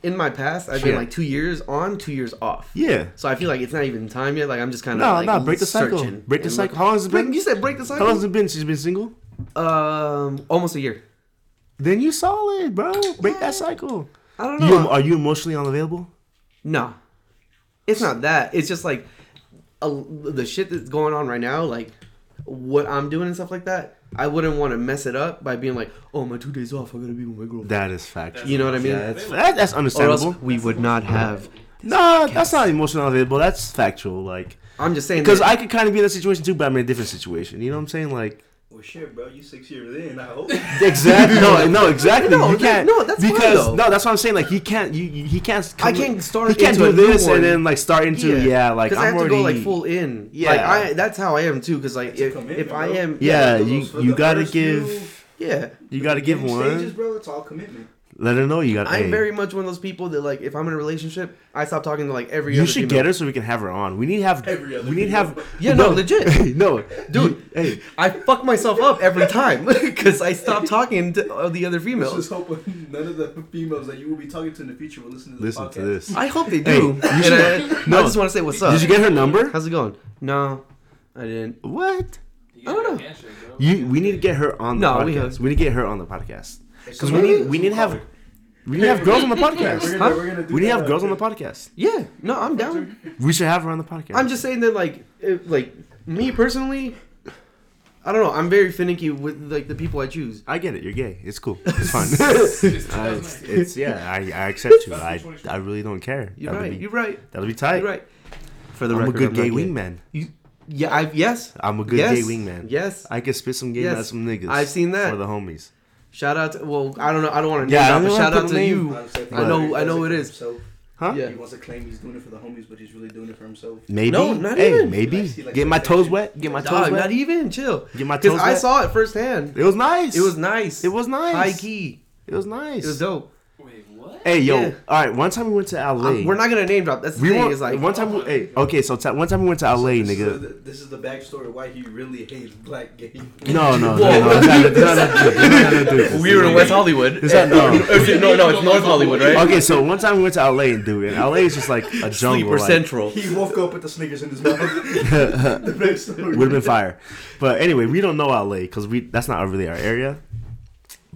In my past, I've Shit. been like two years on, two years off. Yeah. So I feel like it's not even time yet. Like I'm just kind of no, like, no. Break the cycle. Break the cycle. Like, how long has it been? You said break the cycle. How long has it been since you've been single? Um, almost a year. Then you solid, bro. Break yeah. that cycle. I don't know. You, are you emotionally unavailable? No. It's not that. It's just like a, the shit that's going on right now. Like what I'm doing and stuff like that. I wouldn't want to mess it up by being like, oh, my two days off, I'm going to be with my girlfriend. That is factual. You know what I mean? Yeah, that's, that, that's understandable. Or else we would not have... No, nah, that's not emotional available. That's factual. Like, I'm just saying because I could kind of be in that situation too, but I'm in a different situation. You know what I'm saying? Like... Well, shit, bro. You six years in, I hope. Exactly. No, no, exactly. No, you can't, no that's because, fine, though. No, that's what I'm saying. Like, he can't... You, you, he can't... Come, I can't start into He can't into do this and then, like, start into... Yeah, yeah like, I'm I have already... to go, like, full in. Yeah. Like, I, that's how I am, too, because, like, if, in, if I am... Yeah, you, you, you gotta give... Few, yeah. You gotta give one. Stages, bro, it's all commitment. Let her know you gotta... I'm hey. very much one of those people that, like, if I'm in a relationship, I stop talking to, like, every you other You should female. Get her so we can have her on. We need to have... Every other We need to have... Yeah, no, no legit. No. Dude, you, hey. I fuck myself up every time because I stop talking to the other females. Let's just hope none of the females that you will be talking to in the future will listen to this Listen podcast. to this. I hope they do. Hey, you should, I, no. I just want to say what's up. Did you get her number? How's it going? No, I didn't. What? I don't know. Answer, you, we need to get her on the no, podcast. We, have, we need to get her on the podcast. Because we need we need to have we need to have girls on the podcast. Huh? We need to have girls on the podcast. Yeah, no, I'm down. We should have her on the podcast. I'm just saying that like it, like me personally, I don't know. I'm very finicky with like the people I choose. I get it. You're gay. It's cool. It's fine. I, it's yeah. I, I accept you. I I really don't care. You're that'll right. Be, you're right. That'll be tight. You're right. For the I'm record, a good I'm gay wingman. You. Yeah. I yes. I'm a good yes. gay wingman. Yes. I can spit some gay yes. at some niggas. I've seen that for the homies. Shout out to, well, I don't know, I don't want to yeah, name that, but shout out to you. I know, I know it is. Himself. Huh? Yeah. He wants to claim he's doing it for the homies, but he's really doing it for himself. Maybe. No, not hey, even. Maybe. Get my toes wet. Get my toes Dog, wet. Not even. Chill. Get my toes wet. Because I saw it firsthand. It was nice. It was nice. It was nice. High key. It was nice. It was dope. Wait, what? Hey, yo. Yeah. All right, one time we went to L A. Um, we're not going to name drop. That's the we thing. It's like, one time we, hey, okay, so t- one time we went to L A, so this, nigga. So the, this is the backstory why he really hates black gays. No, no, no, no. We were in West Hollywood. Not, no. no, no, it's North Hollywood, right? Okay, so one time we went to L A, and dude, and L A is just like a jungle. Sleeper like. Central. He woke up with the Snickers in his mouth. The backstory. Would have been fire. But anyway, we don't know L A because we that's not really our area.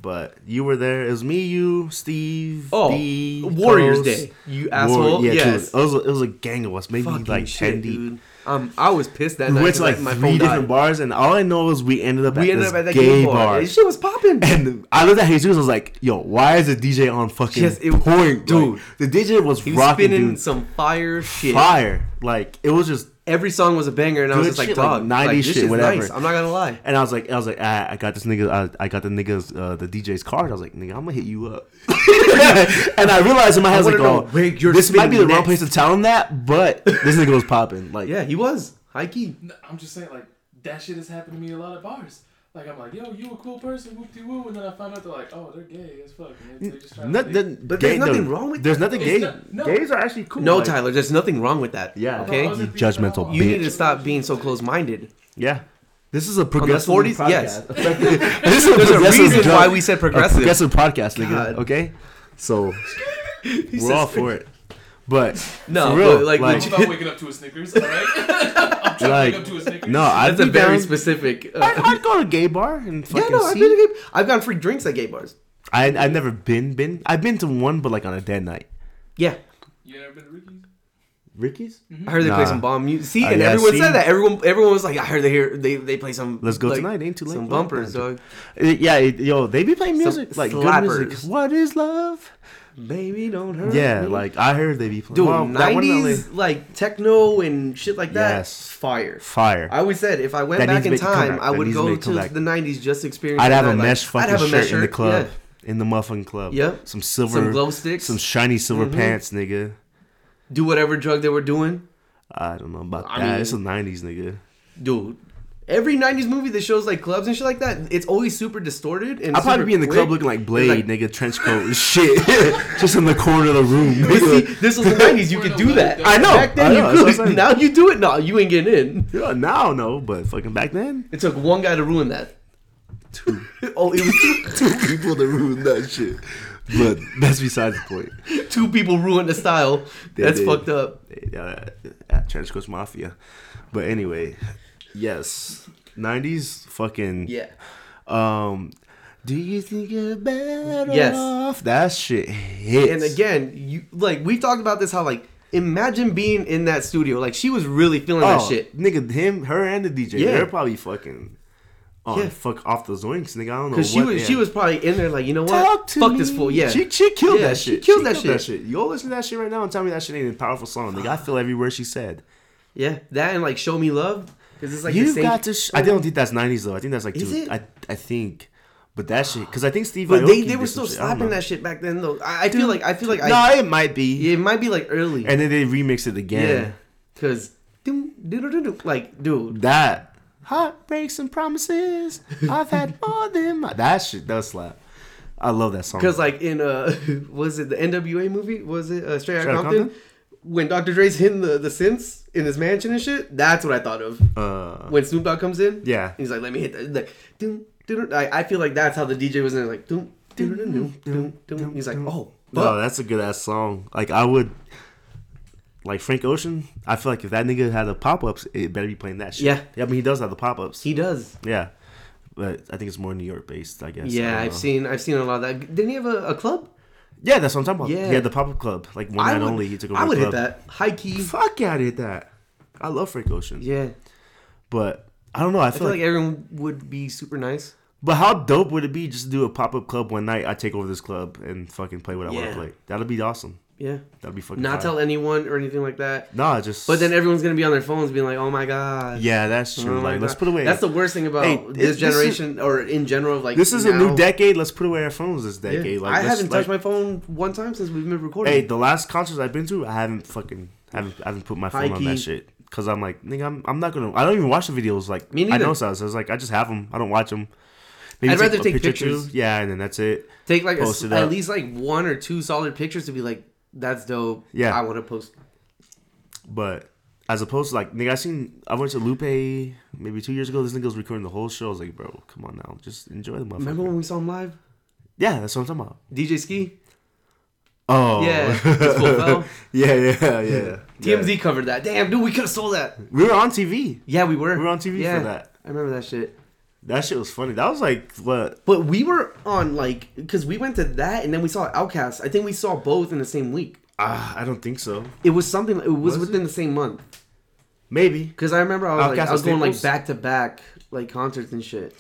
But you were there. It was me, you, Steve, oh, D, Warriors Coles. Day. You asshole. War- yeah, yes. Dude, it, was a, it was a gang of us. Maybe Fucking like shit, ten deep. Um, I was pissed that we night. We went to like, like three different died. bars, and all I know is we ended up we at ended this up at that gay bar. bar. Shit was popping. And I looked at Jesus. I was like, "Yo, why is the D J on fucking yes, it, point, dude? Like, the D J was, he was rocking, spinning dude. Some fire shit. Fire. Like it was just." Every song was a banger, and Good I was just shit, like, "Dog, nineties like, shit, whatever." Nice. I'm not gonna lie. And I was like, I was like, ah, I got this nigga, I, I got the niggas, uh, the D J's card. I was like, nigga, I'm gonna hit you up. And I realized in my head, I was like, oh, break your this might be the next. wrong place to tell him that, but this nigga was popping. Like, yeah, he was high key. I'm just saying, like, that shit has happened to me a lot at bars. Like, I'm like, yo, you a cool person, whoop-de-woo. And then I find out they're like, oh, they're gay as fuck. And they're just trying no, to the, but there's gay, nothing no, wrong with there's that. There's nothing it's gay. Not, no. Gays are actually cool. No, like, Tyler, there's nothing wrong with that. Yeah. Okay? You judgmental bitch. You need to stop being so close-minded. Yeah. This is a progressive forties, podcast. Yes. This is a There's a reason drug, why we said progressive. Progressive podcast, nigga. Okay? So, we're all for it. But no, real, but like, like about waking up to a Snickers, all right? I'm trying like, to wake up to a Snickers. No, I'd that's a very down, specific. Uh, I'd, I'd go to a gay bar and fucking. Yeah, no, I've been to gay. I've gotten free drinks at gay bars. I I've never been been. I've been to one, but like on a dead night. Yeah. You never been to Ricky's? Ricky's? Mm-hmm. I heard they nah. play some bomb music. See, uh, and yeah, everyone see? said that. Everyone, everyone was like, I heard they hear they, they play some. Let's go like, tonight. Ain't too late. Some bumpers, dog. Yeah, yo, they be playing music some like slappers. Good music. What is love? Baby, don't hurt yeah, me. Like, I heard they be playing. Dude, well, nineties, like, techno and shit like that, yes. fire. Fire. I always said, if I went that back in time, I would go to the nineties just to experience I'd have a mesh fucking have a shirt, shirt in the club. Yeah. In the muffin club. Yep. Some silver. Some glow sticks. Some shiny silver mm-hmm. pants, nigga. Do whatever drug they were doing. I don't know about I that. Mean, it's the nineties, nigga. Dude. Every nineties movie that shows like clubs and shit like that, it's always super distorted. And I'll probably be in the quick. club looking like Blade, like, nigga, trench coat and shit. Just in the corner of the room. See, this was the nineties. You could do that. I know. Back then know, you could. Now you do it. No, you ain't getting in. Yeah, now, no, but fucking back then. It took one guy to ruin that. Two. Oh, it was two, two people to ruin that shit. But that's besides the point. Two people ruined the style. They, that's they, fucked up. They, uh, uh, trench coats mafia. But anyway... Yes, nineties fucking yeah. Um, do you think you're better yes. off? That shit hits. And again, you like we talked about this. How like imagine being in that studio. Like she was really feeling oh, that shit, nigga. Him, her, and the D J. Yeah. They're probably fucking. Oh yeah. Fuck off the zoinks, nigga. I don't know. Because she was man. she was probably in there like you know what? Talk to fuck me. This fool. Yeah, she she killed yeah, that shit. She killed, she that, killed shit. that shit. You all listen to that shit right now and tell me that shit ain't a powerful song, nigga. I feel every word she said. Yeah, that and like show me love. It's like you got to. Sh- I don't think that's nineties though. I think that's like. Is dude, it? I I think, but that shit. Because I think Steve. But Aoki they they were still slapping that shit back then though. I, I dude, feel like I feel like. No, I, it might be. Yeah, it might be like early. And then they remix it again. Yeah. Because, like, dude, that heartbreaks and promises. I've had more than my... that shit does slap. I love that song. Because like in uh, was it the N W A movie? Was it uh, Straight Outta Compton? Compton? When Doctor Dre's hitting the, the synths in his mansion and shit, that's what I thought of. Uh, when Snoop Dogg comes in, yeah, he's like, let me hit that. Like, doo, doo, doo. I, I feel like that's how the D J was in there. Like, doo, doo, doo, doo, doo, doo. He's like, oh, fuck. Oh, that's a good ass song. Like, I would, like Frank Ocean, I feel like if that nigga had the pop ups, it better be playing that shit. Yeah. Yeah, I mean, he does have the pop ups. He does. Yeah. But I think it's more New York based, I guess. Yeah, I I've know. seen I've seen a lot of that. Didn't he have a, a club? Yeah, that's what I'm talking about. Yeah, yeah the pop-up club. Like, one I night would, only, he took over I would club. Hit that. High key. Fuck yeah, I'd hit that. I love Frank Ocean. Yeah. But, I don't know. I feel, I feel like, like everyone would be super nice. But how dope would it be just to do a pop-up club one night, I take over this club and fucking play what I yeah. want to play. That would be awesome. Yeah. That would be fucking Not fire. Tell anyone or anything like that. Nah, just... But then everyone's going to be on their phones being like, oh my God. Yeah, that's true. Oh like, let's God. put away... That's the worst thing about hey, this generation this is, or in general. Like This is now. a new decade. Let's put away our phones this decade. Yeah. Like, I haven't touched like, my phone one time since we've been recording. Hey, the last concerts I've been to, I haven't fucking... haven't I haven't put my phone High on key. that shit. Because I'm like, nigga, I'm, I'm not going to... I don't even watch the videos. Like, Me I know so. So I was like, I just have them. I don't watch them. Maybe I'd take rather take picture pictures. Too. Yeah, and then that's it. Take like a, it at least like one or two solid pictures to be like, that's dope. Yeah, I want to post. But as opposed to like, nigga, I seen I went to Lupe maybe two years ago. This nigga was recording the whole show. I was like, bro, come on now, just enjoy the motherfucker. Remember when we saw him live? Yeah, that's what I'm talking about. D J Ski. Oh yeah, yeah, yeah, yeah. T M Z yeah. covered that. Damn, dude, we could have sold that. We were on T V. Yeah, we were. We were on T V yeah, for that. I remember that shit. That shit was funny. That was like what? But we were on like because we went to that and then we saw Outkast. I think we saw both in the same week. Ah, uh, I don't think so. It was something. It was, was within it? the same month. Maybe because I remember I was Outkast like I was going like back to back like concerts and shit.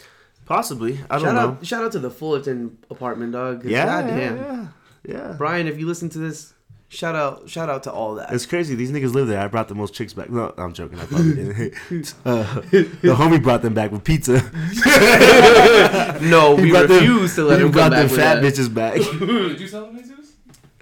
Possibly. I don't shout know. Out, shout out to the Fullerton apartment, dog. Yeah, goddamn. Yeah, yeah. Brian, if you listen to this. Shout out shout out to all that. It's crazy. These niggas live there. I brought the most chicks back. No, I'm joking. I probably didn't. Uh, the homie brought them back with pizza. No, we refused them, to let him come back with that. He brought them fat bitches back. Did you sell them these?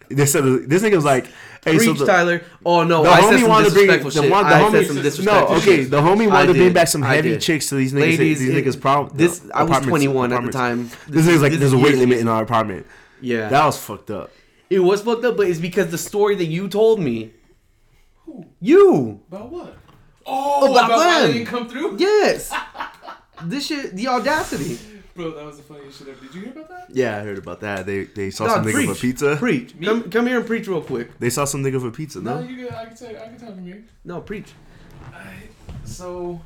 They said, this nigga was like, Hey, Preach, so the, Tyler. Oh, no. The I homie said some wanted disrespectful to bring, shit. The one, the I homie, said some disrespectful shit. No, okay. The homie wanted to bring back some heavy chicks to these niggas. Ladies, these niggas problem. This, I was twenty-one at the time. This nigga's like, there's a weight limit in our apartment. Yeah. That was fucked up. It was fucked up, but it's because the story that you told me. Who? You. About what? Oh, about, about why they didn't come through? Yes. This shit, the audacity. Bro, that was the funniest shit ever. Did you hear about that? Yeah, I heard about that. They they saw God, some nigga for pizza. Preach. Come, come here and preach real quick. They saw some nigga for pizza, no? No, you can, I can tell you. I can tell you. No, preach. I, so.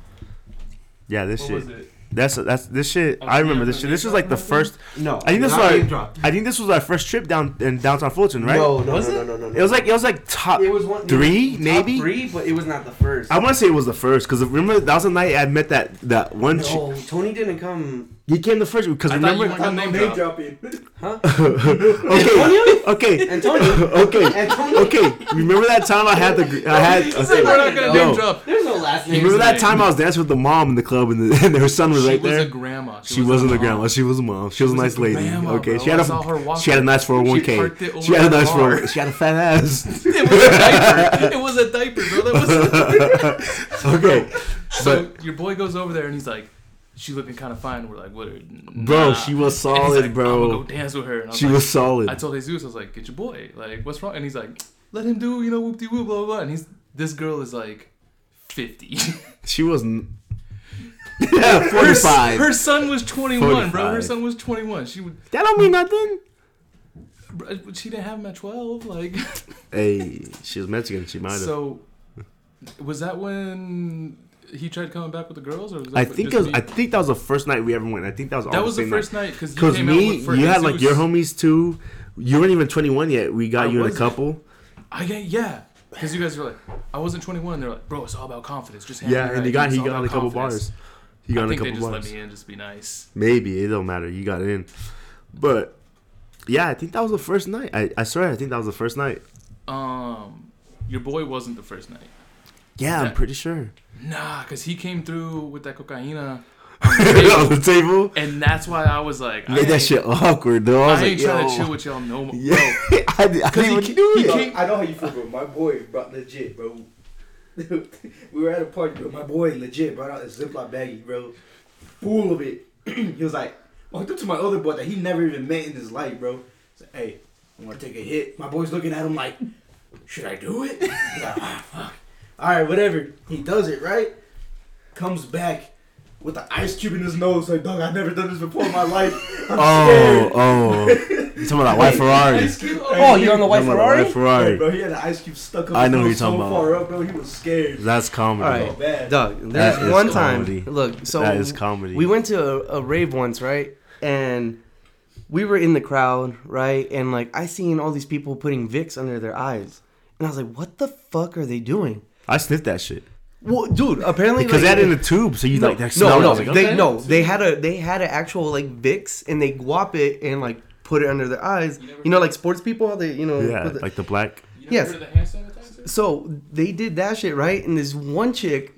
Yeah, this shit. What was it? That's that's this shit. Oh, I remember this shit. This was like the first. No, I think this was. Our, I think this was our first trip down in downtown Fullerton, right? No, no, was no, it? no, no, no, no. It was like it was like top it was one, three, it was maybe top three, but it was not the first. I want to say it was the first because remember that was the night I met that that one. No, ch- Tony didn't come. He came the first because remember you come name drop. dropping, huh? okay, okay, Antonio, okay, Antonio. okay. Remember that time I had the I had. He's okay, we're not gonna no. name drop. There's no last name. Remember that time I was dancing with the mom in the club and, the, and her son was. She right was there. a grandma. She, she wasn't a mom. grandma. She was a mom. She, she was, was a nice a lady. Grandma, okay, she had, a, she had a nice four oh one k. She had a nice four oh one k. She had a fat ass. It was a diaper. It was a diaper, bro. That was a okay. So but, your boy goes over there and he's like, "She looking kind of fine." We're like, "What?" Nah. Bro, she was solid, like, bro. I'm gonna go dance with her. And I was she like, was solid. I told Jesus, I was like, "Get your boy. Like, what's wrong?" And he's like, "Let him do, you know, whoop de whoop, blah blah blah." And he's this girl is like fifty. She wasn't. Yeah, forty-five. Her, her son was twenty-one, forty-five. Bro. Her son was twenty-one. She would, that don't mean nothing. Bro, she didn't have him at twelve. Like, hey, she was Mexican. She might have. So, was that when he tried coming back with the girls, or was that I think it was, I think that was the first night we ever went. I think that was that was the first night because because me, out with you had like was, your homies too. You weren't even twenty-one yet. We got I you in a couple. I yeah. Because you guys were like, I wasn't twenty-one. They're like, bro, it's all about confidence. Just yeah, and he got he got a couple bars. You got I think a couple they just blocks. Let me in, just be nice. Maybe. It don't matter. You got in. But, yeah, I think that was the first night. I, I swear, I think that was the first night. Um, Your boy wasn't the first night. Yeah, that, I'm pretty sure. Nah, because he came through with that cocaína on the table. on the table? And that's why I was like... You made that shit awkward, though. I, I ain't like, trying to chill with y'all no more. Yeah. I, I didn't he, do he it. Came, I know how you feel, bro. My boy brought legit, bro. we were at a party, bro. My boy legit brought out this Ziploc baggie, bro. Full of it. He was like, walked up to my other boy that he never even met in his life, bro. He's like, hey, I'm gonna take a hit. My boy's looking at him like, should I do it? Like, ah, fuck. Alright, whatever. He does it, right? Comes back with an ice cube in his nose, like, dog, I've never done this before in my life. I'm oh, scared. oh. You're talking about white Ferrari. Oh, you're on the white Ferrari? White Ferrari. Yeah, bro, he had an ice cube stuck up. I know who you're talking so about. Far up, bro, he was scared. That's comedy. All right, bad. Dog, there's that one time. Comedy. Look, so that is comedy. We went to a, a rave once, right? And we were in the crowd, right? And like, I seen all these people putting Vicks under their eyes, and I was like, "What the fuck are they doing?" I sniffed that shit. Well, dude, apparently because like, that in a tube, so you no, like that smell. No, no, like, okay. they no, they had a they had an actual like Vicks, and they guap it and like put it under their eyes. You, you know, like sports people, how they you know yeah, the, like the black. You never yes. heard of the hand sanitizer? So they did that shit right, and this one chick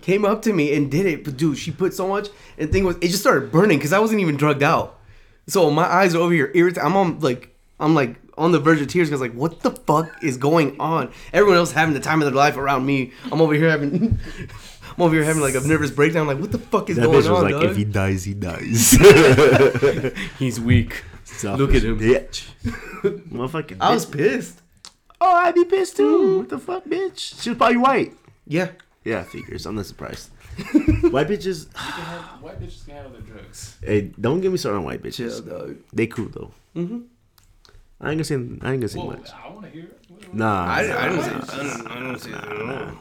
came up to me and did it, but dude, she put so much, and the thing was it just started burning because I wasn't even drugged out. So my eyes are over here irritated. I'm on like I'm like. on the verge of tears because like what the fuck is going on? Everyone else having the time of their life around me. I'm over here having I'm over here having like a nervous breakdown. Like what the fuck is that going bitch was on? Like, dog? If he dies, he dies. He's weak. Selfish Look at him. Bitch. Motherfucking bitch. I was pissed. Oh, I'd be pissed too. Mm. What the fuck, bitch? She was probably white. Yeah. Yeah, figures. I'm not surprised. White bitches have, white bitches can have their drugs. Hey, don't get me started on white bitches. Yeah, dog. They cool though. Mm-hmm. I ain't gonna say. I ain't gonna say Whoa, much. I wanna hear it. What, what? Nah, I, I, I don't say. I don't, I don't say that at all.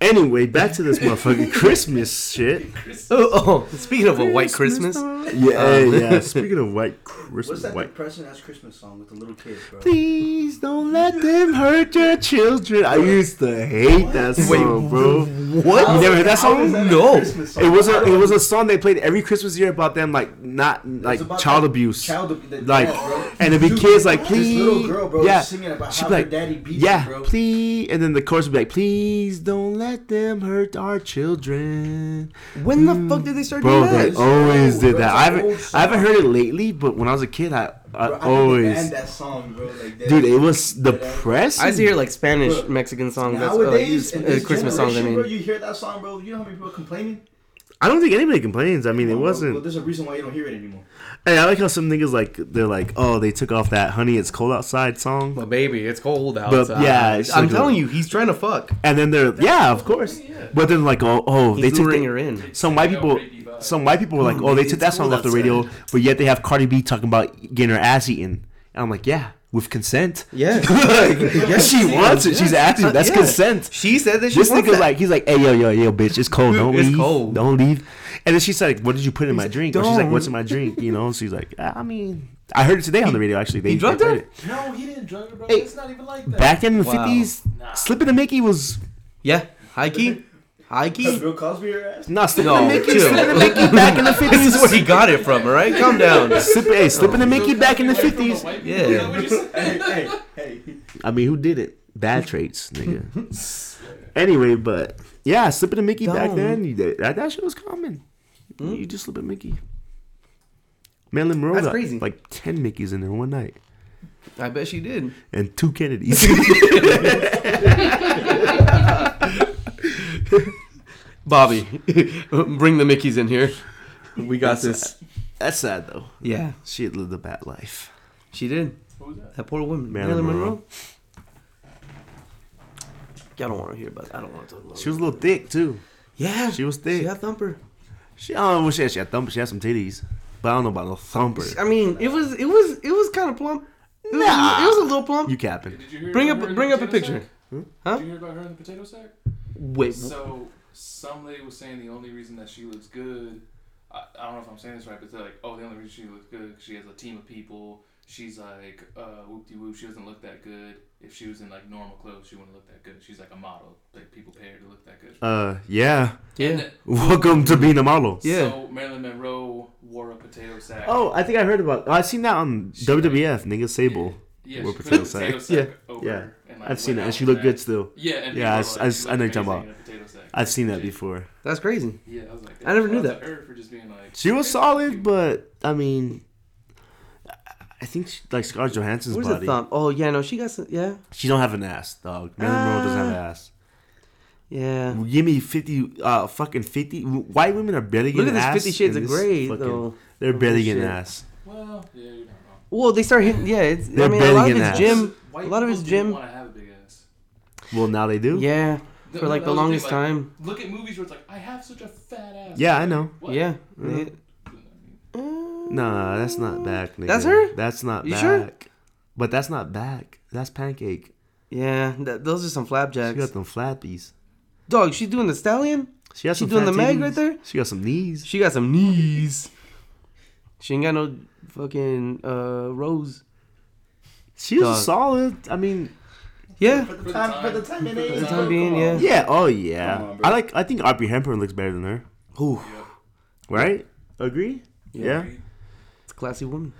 Anyway, back to this motherfucking Christmas shit. Christmas. Oh, oh, speaking of a white Christmas. Christmas yeah, um, yeah. Speaking of white Christmas. What's that white depressing ass Christmas song with the little kids, bro? Please don't let them hurt your children. I used to hate what? that song, Wait, bro. What? You never heard that song? That no. Song? It was a it was a song they played every Christmas year about them like not like child abuse. Child abuse. Like, bro. And it'd be kids like please. This little girl, bro, yeah. singing about how like, her daddy beat yeah, him, bro. Please. And then the chorus would be like, please don't let let them hurt our children. When the mm. fuck did they start Bro, doing that? Bro, they always did that. I haven't, I haven't heard it lately, but when I was a kid, I, I bro, I always. Banned that song, bro. Like, that, dude, it was depressing. I used to hear like Spanish, bro, Mexican songs. Nowadays, that's, uh, uh, Christmas songs. I mean, bro, you hear that song, bro. You know how many people complaining? I don't think anybody complains. I mean, it wasn't. Well, there's a reason why you don't hear it anymore. Hey, I like how some niggas like they're like, oh, they took off that "Honey, It's Cold Outside" song. Well, baby, it's cold outside. But, yeah, it's I'm like telling a... you, he's trying to fuck. And then they're That's yeah, of course. Thing, yeah. But then like, oh, oh, he's they took the... her in. Some white people, some white people were like, oh, they took that song off the radio, but yet they have Cardi B talking about getting her ass eaten. And I'm like, yeah. With consent, yeah, like, yes, she wants it. Yes. She's acting. That's yeah. consent. She said that she this wants nigga's that. Like, he's like, hey, yo, yo, yo, bitch, it's cold. Don't it's leave. Cold. Don't leave. And then she's like, what did you put in my drink? Or she's like, what's in my drink? You know, she's like, I mean, I heard it today on the radio. Actually, they he drugged her. It. No, he didn't drug her, bro. Hey, it's not even like that. Back in the fifties, wow. nah. Slipping a Mickey was, yeah, high key. High key? Bill Cosby your ass? No, Slippin' no, the Mickey, Slippin' the Mickey back in the fifties. This is where he got it from, all right? Calm down. Slip, hey, Slippin' the Mickey back in the fifties. Yeah. Hey, hey, hey. I mean, who did it? Bad traits, nigga. Anyway, but, yeah, Slippin' the Mickey Dumb. back then, you did, that, that shit was common. Mm-hmm. You just slip a Mickey. Marilyn Monroe got crazy. Like ten Mickeys in there one night. I bet she did. And two Kennedys. Bobby, bring the Mickeys in here. We got that's this. Sad. That's sad, though. Yeah. She had lived a bad life. She did. What was that? That poor woman. Marilyn Monroe. Monroe. Y'all don't want to hear about it. I don't want to talk about it. She was a little thick, too. Yeah. She was thick. She had thumper. She, I don't know she had. She had thumper. She had some titties. But I don't know about no thumper. I mean, it was it was, it was kind of plump. It was, nah. It was a little plump. You capping. Bring up, bring up a picture. Hmm? Huh? Did you hear about her in the potato sack? Wait. So... Some lady was saying the only reason that she looks good, I, I don't know if I'm saying this right, but they're like, oh, the only reason she looks good is because she has a team of people. She's like, uh, whoop-de-whoop, she doesn't look that good. If she was in, like, normal clothes, she wouldn't look that good. She's like a model. Like, people pay her to look that good. Uh, yeah. Yeah. Then, welcome to being a model. Yeah. So, Marilyn Monroe wore a potato sack. Oh, I think I heard about it. I've seen that on she W W F, like, Nigga Sable. Yeah, yeah wore she potato put sack. Potato sack yeah. over yeah. And, like, I've seen that, and she looked good still. Yeah, and yeah, I, like, I, I know you're talking about. I've seen that before. That's crazy. Yeah, I was like, I never knew that. For just being like, she was solid, but I mean, I think she, like Scarlett Johansson's Where's body. Where's the thumb? Oh yeah, no, she got some. Yeah. She don't have an ass, dog. Marilyn uh, Monroe doesn't have an ass. Yeah. Give me fifty, uh, fucking fifty. White women are barely getting ass. Look at this Fifty Shades of Grey though. They're barely getting ass. Well, yeah, you don't know. Well, they start hitting. Yeah, it's. They're I mean, a lot of it's gym. A lot of it's gym. Want to have a big ass. Well, now they do. Yeah. For like the longest time. Look at movies where it's like, I have such a fat ass. Yeah, I know. What? Yeah. Uh-huh. Nah, that's not back, nigga. That's her? That's not you back. Sure? But that's not back. That's pancake. Yeah, th- those are some flapjacks. She got them flappies. Dog, she doing the stallion? She got some She doing the mag right there? She got some knees. She got some knees. She ain't got no fucking uh, rose. She was Dog. solid. I mean... Yeah, for the time, for the time, for the time being, yeah. Yeah, oh yeah. On, I like. I think Audrey Hepburn looks better than her. Ooh, yep. Right? Agree? Yeah. yeah. Agree. It's a classy woman.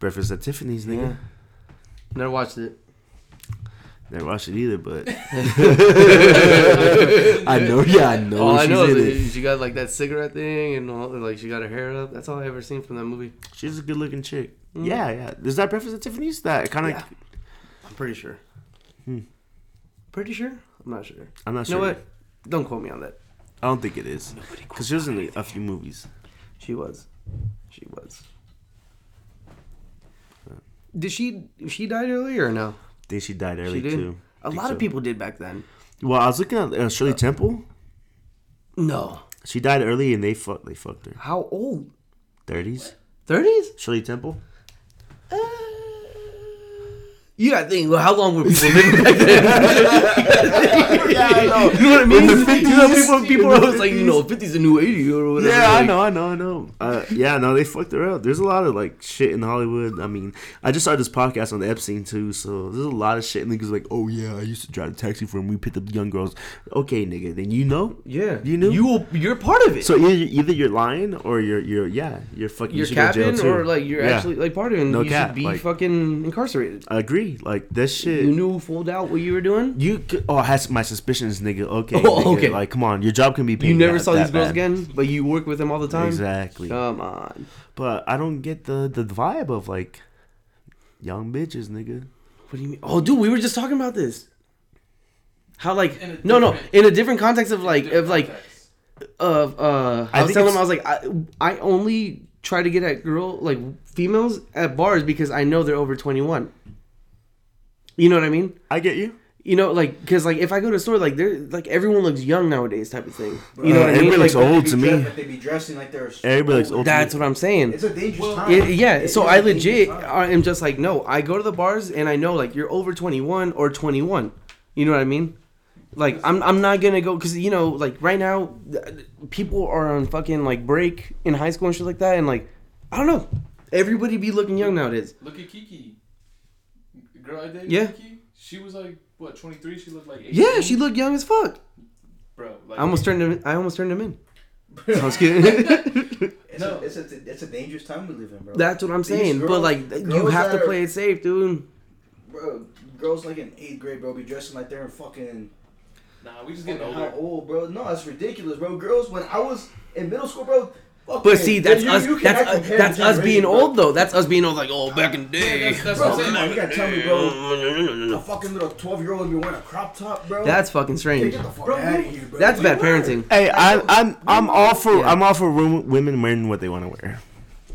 Breakfast at Tiffany's, nigga. Yeah. Never watched it. Never watched it either, but I know. Yeah, I know. All she's I know in is it. She got like that cigarette thing, and all, like she got her hair up. That's all I ever seen from that movie. She's a good-looking chick. Mm. Yeah, yeah. Is that Breakfast at Tiffany's? That kind of. Yeah. I'm pretty sure. Hmm. Pretty sure? I'm not sure. I'm not sure. You know what? Don't quote me on that. I don't think it is. Because she was in a few movies. She was. She was. Did she she died early or no? I think she died early, she did? too. A lot so. of people did back then. Well, I was looking at uh, Shirley uh, Temple. No. She died early and they, fuck, they fucked her. How old? thirties. What? thirties? Shirley Temple. Uh... You gotta think, well, how long were people living back then? Yeah, I know. You know what I mean? In the fifties, you know, people, people are always like, you know, fifties a new eighty or whatever. Yeah, like, I know, I know, I know. Uh, yeah, no, they fucked her up. There's a lot of, like, shit in Hollywood. I mean, I just started this podcast on the Epstein, too, so there's a lot of shit. And niggas like, oh, yeah, I used to drive a taxi for him. We picked up the young girls. Okay, nigga, then you know? Yeah. You knew? You, you're part of it. So either, either you're lying or you're, you're yeah, you're fucking, you're you should go to jail, too. You're capping or, like, you're yeah. actually, like, part of it. No you cap, should be like, fucking incarcerated. I agree. free. Like, this shit. You knew full out what you were doing? You could, oh, I had my suspicions, nigga. Okay. Oh, nigga. Okay. Like, come on. Your job can be paid. You never that, saw that these girls again, but you work with them all the time? Exactly. Come on. But I don't get the, the vibe of, like, young bitches, nigga. What do you mean? Oh, dude, we were just talking about this. How, like, no, no, in a different context of, like, of, like, of, uh, I, I was telling him, I was like, I, I only try to get at girl, like, females at bars because I know they're over twenty-one. You know what I mean? I get you. You know, like, because, like, if I go to a store, like, they're, like, everyone looks young nowadays type of thing. You know uh, what I mean? Everybody looks like, old to me. Dressed, but they be dressing like they're everybody looks old That's to me. What I'm saying. It's a dangerous time. It, yeah, it so I legit am just like, no, I go to the bars and I know, like, you're over twenty-one or twenty-one. You know what I mean? Like, I'm I'm not going to go, because, you know, like, right now, people are on fucking, like, break in high school and shit like that. And, like, I don't know. Everybody be looking young nowadays. Look at Kiki. The girl I dated, yeah. Kiki, she was, like, what, twenty-three? She looked like eighteen? Yeah, she looked young as fuck. Bro, like I almost turned him. I almost turned him in. I was kidding. it's, no. a, it's a it's a dangerous time we live in, bro. That's what I'm These saying. Girls, but like, you have to are, play it safe, dude. Bro, girls like in eighth grade, bro, be dressing like they're in fucking. Nah, we just getting older. Old, bro. No, that's ridiculous, bro. Girls, when I was in middle school, bro. Okay. But see, that's you, us. You that's us, that's us being bro. old, though. That's us being old. Like, oh, back in the day. Yeah, that's, that's bro, man, you gotta tell me, bro. A fucking little twelve-year-old, you're wearing a crop top, bro. That's fucking strange. Get the fuck bro, out of here, bro. That's like, bad parenting. Hey, I, I'm, I'm all for, yeah. I'm all for women wearing what they want to wear.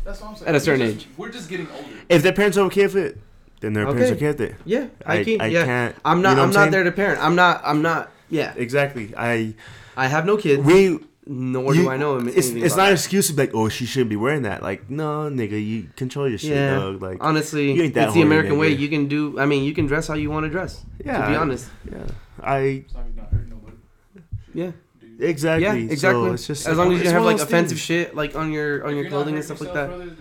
That's what I'm saying. At a certain we're just, age, we're just getting older. If their parents are okay with it, then their okay. parents are okay with it. Yeah, I, I, can't, I yeah. can't. I'm not. You know I'm, I'm not there to parent. I'm not. I'm not. Yeah. Exactly. I. I have no kids. We. Nor you, do I know him. It's, it's not an excuse to be like, oh, she shouldn't be wearing that. Like, no, nigga, you control your shit, yeah. dog. Like, honestly, you ain't that it's the American nigga. way. You can do. I mean, you can dress how you want to dress. Yeah, to be I, honest. Yeah, I. As long as you're not hurting nobody. Yeah. Exactly. Yeah, exactly. So it's just, as long as you don't have like offensive things. shit like on your on your clothing and stuff like that. Brother,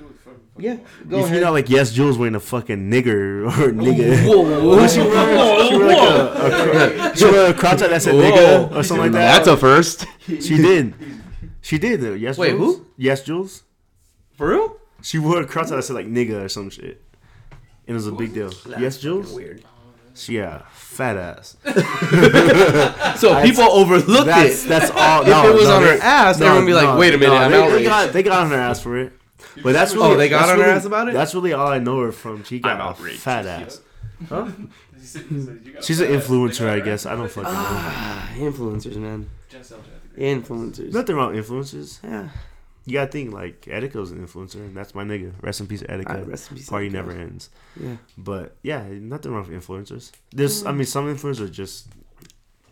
yeah. Go if ahead. You're not like YesJulz wearing a fucking nigger or nigga. Whoa, whoa, whoa. She wore a crop top that said nigga or something like that. That's a first. She did. She did though. YesJulz. Wait, who? YesJulz. For real? She wore a crop top that said like nigga or some shit. And it was a big deal. YesJulz? Weird. She yeah, fat ass. So that's, people overlooked that's, it. That's all. No, if it was no, on her ass, no, everyone would be like, no, "Wait a minute, no, I'm outraged." They got, they got on her ass for it. But that's really, oh, they got on really, her ass about it. That's really all I know her from. She got I'm outraged. Fat ass. Huh? She's an influencer, I guess. I don't fucking ah, know. Influencers, man. Influencers. Nothing wrong with influencers. Yeah. You gotta think like Etika's an influencer, and that's my nigga. Rest in peace, Etika. Rest in peace. Party Etika. Never ends. Yeah, but yeah, nothing wrong with influencers. There's, I mean, some influencers are just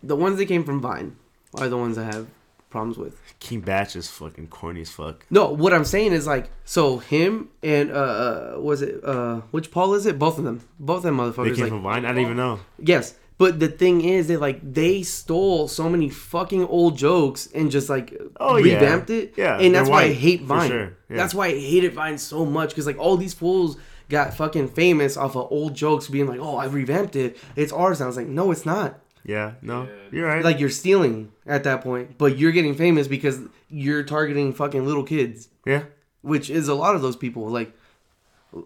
the ones that came from Vine are the ones I have problems with. King Batch is fucking corny as fuck. No, what I'm saying is like, so him and uh, was it uh, which Paul is it? Both of them, both of them motherfuckers. They came like, from Vine. I didn't even know. Yes. But the thing is, they like they stole so many fucking old jokes and just like oh, revamped yeah. it. Yeah, and that's why I hate Vine. Sure. Yeah. That's why I hated Vine so much because like all these fools got fucking famous off of old jokes, being like, "Oh, I revamped it. It's ours." And I was like, "No, it's not." Yeah, no, yeah. You're right. Like you're stealing at that point, but you're getting famous because you're targeting fucking little kids. Yeah, which is a lot of those people. Like,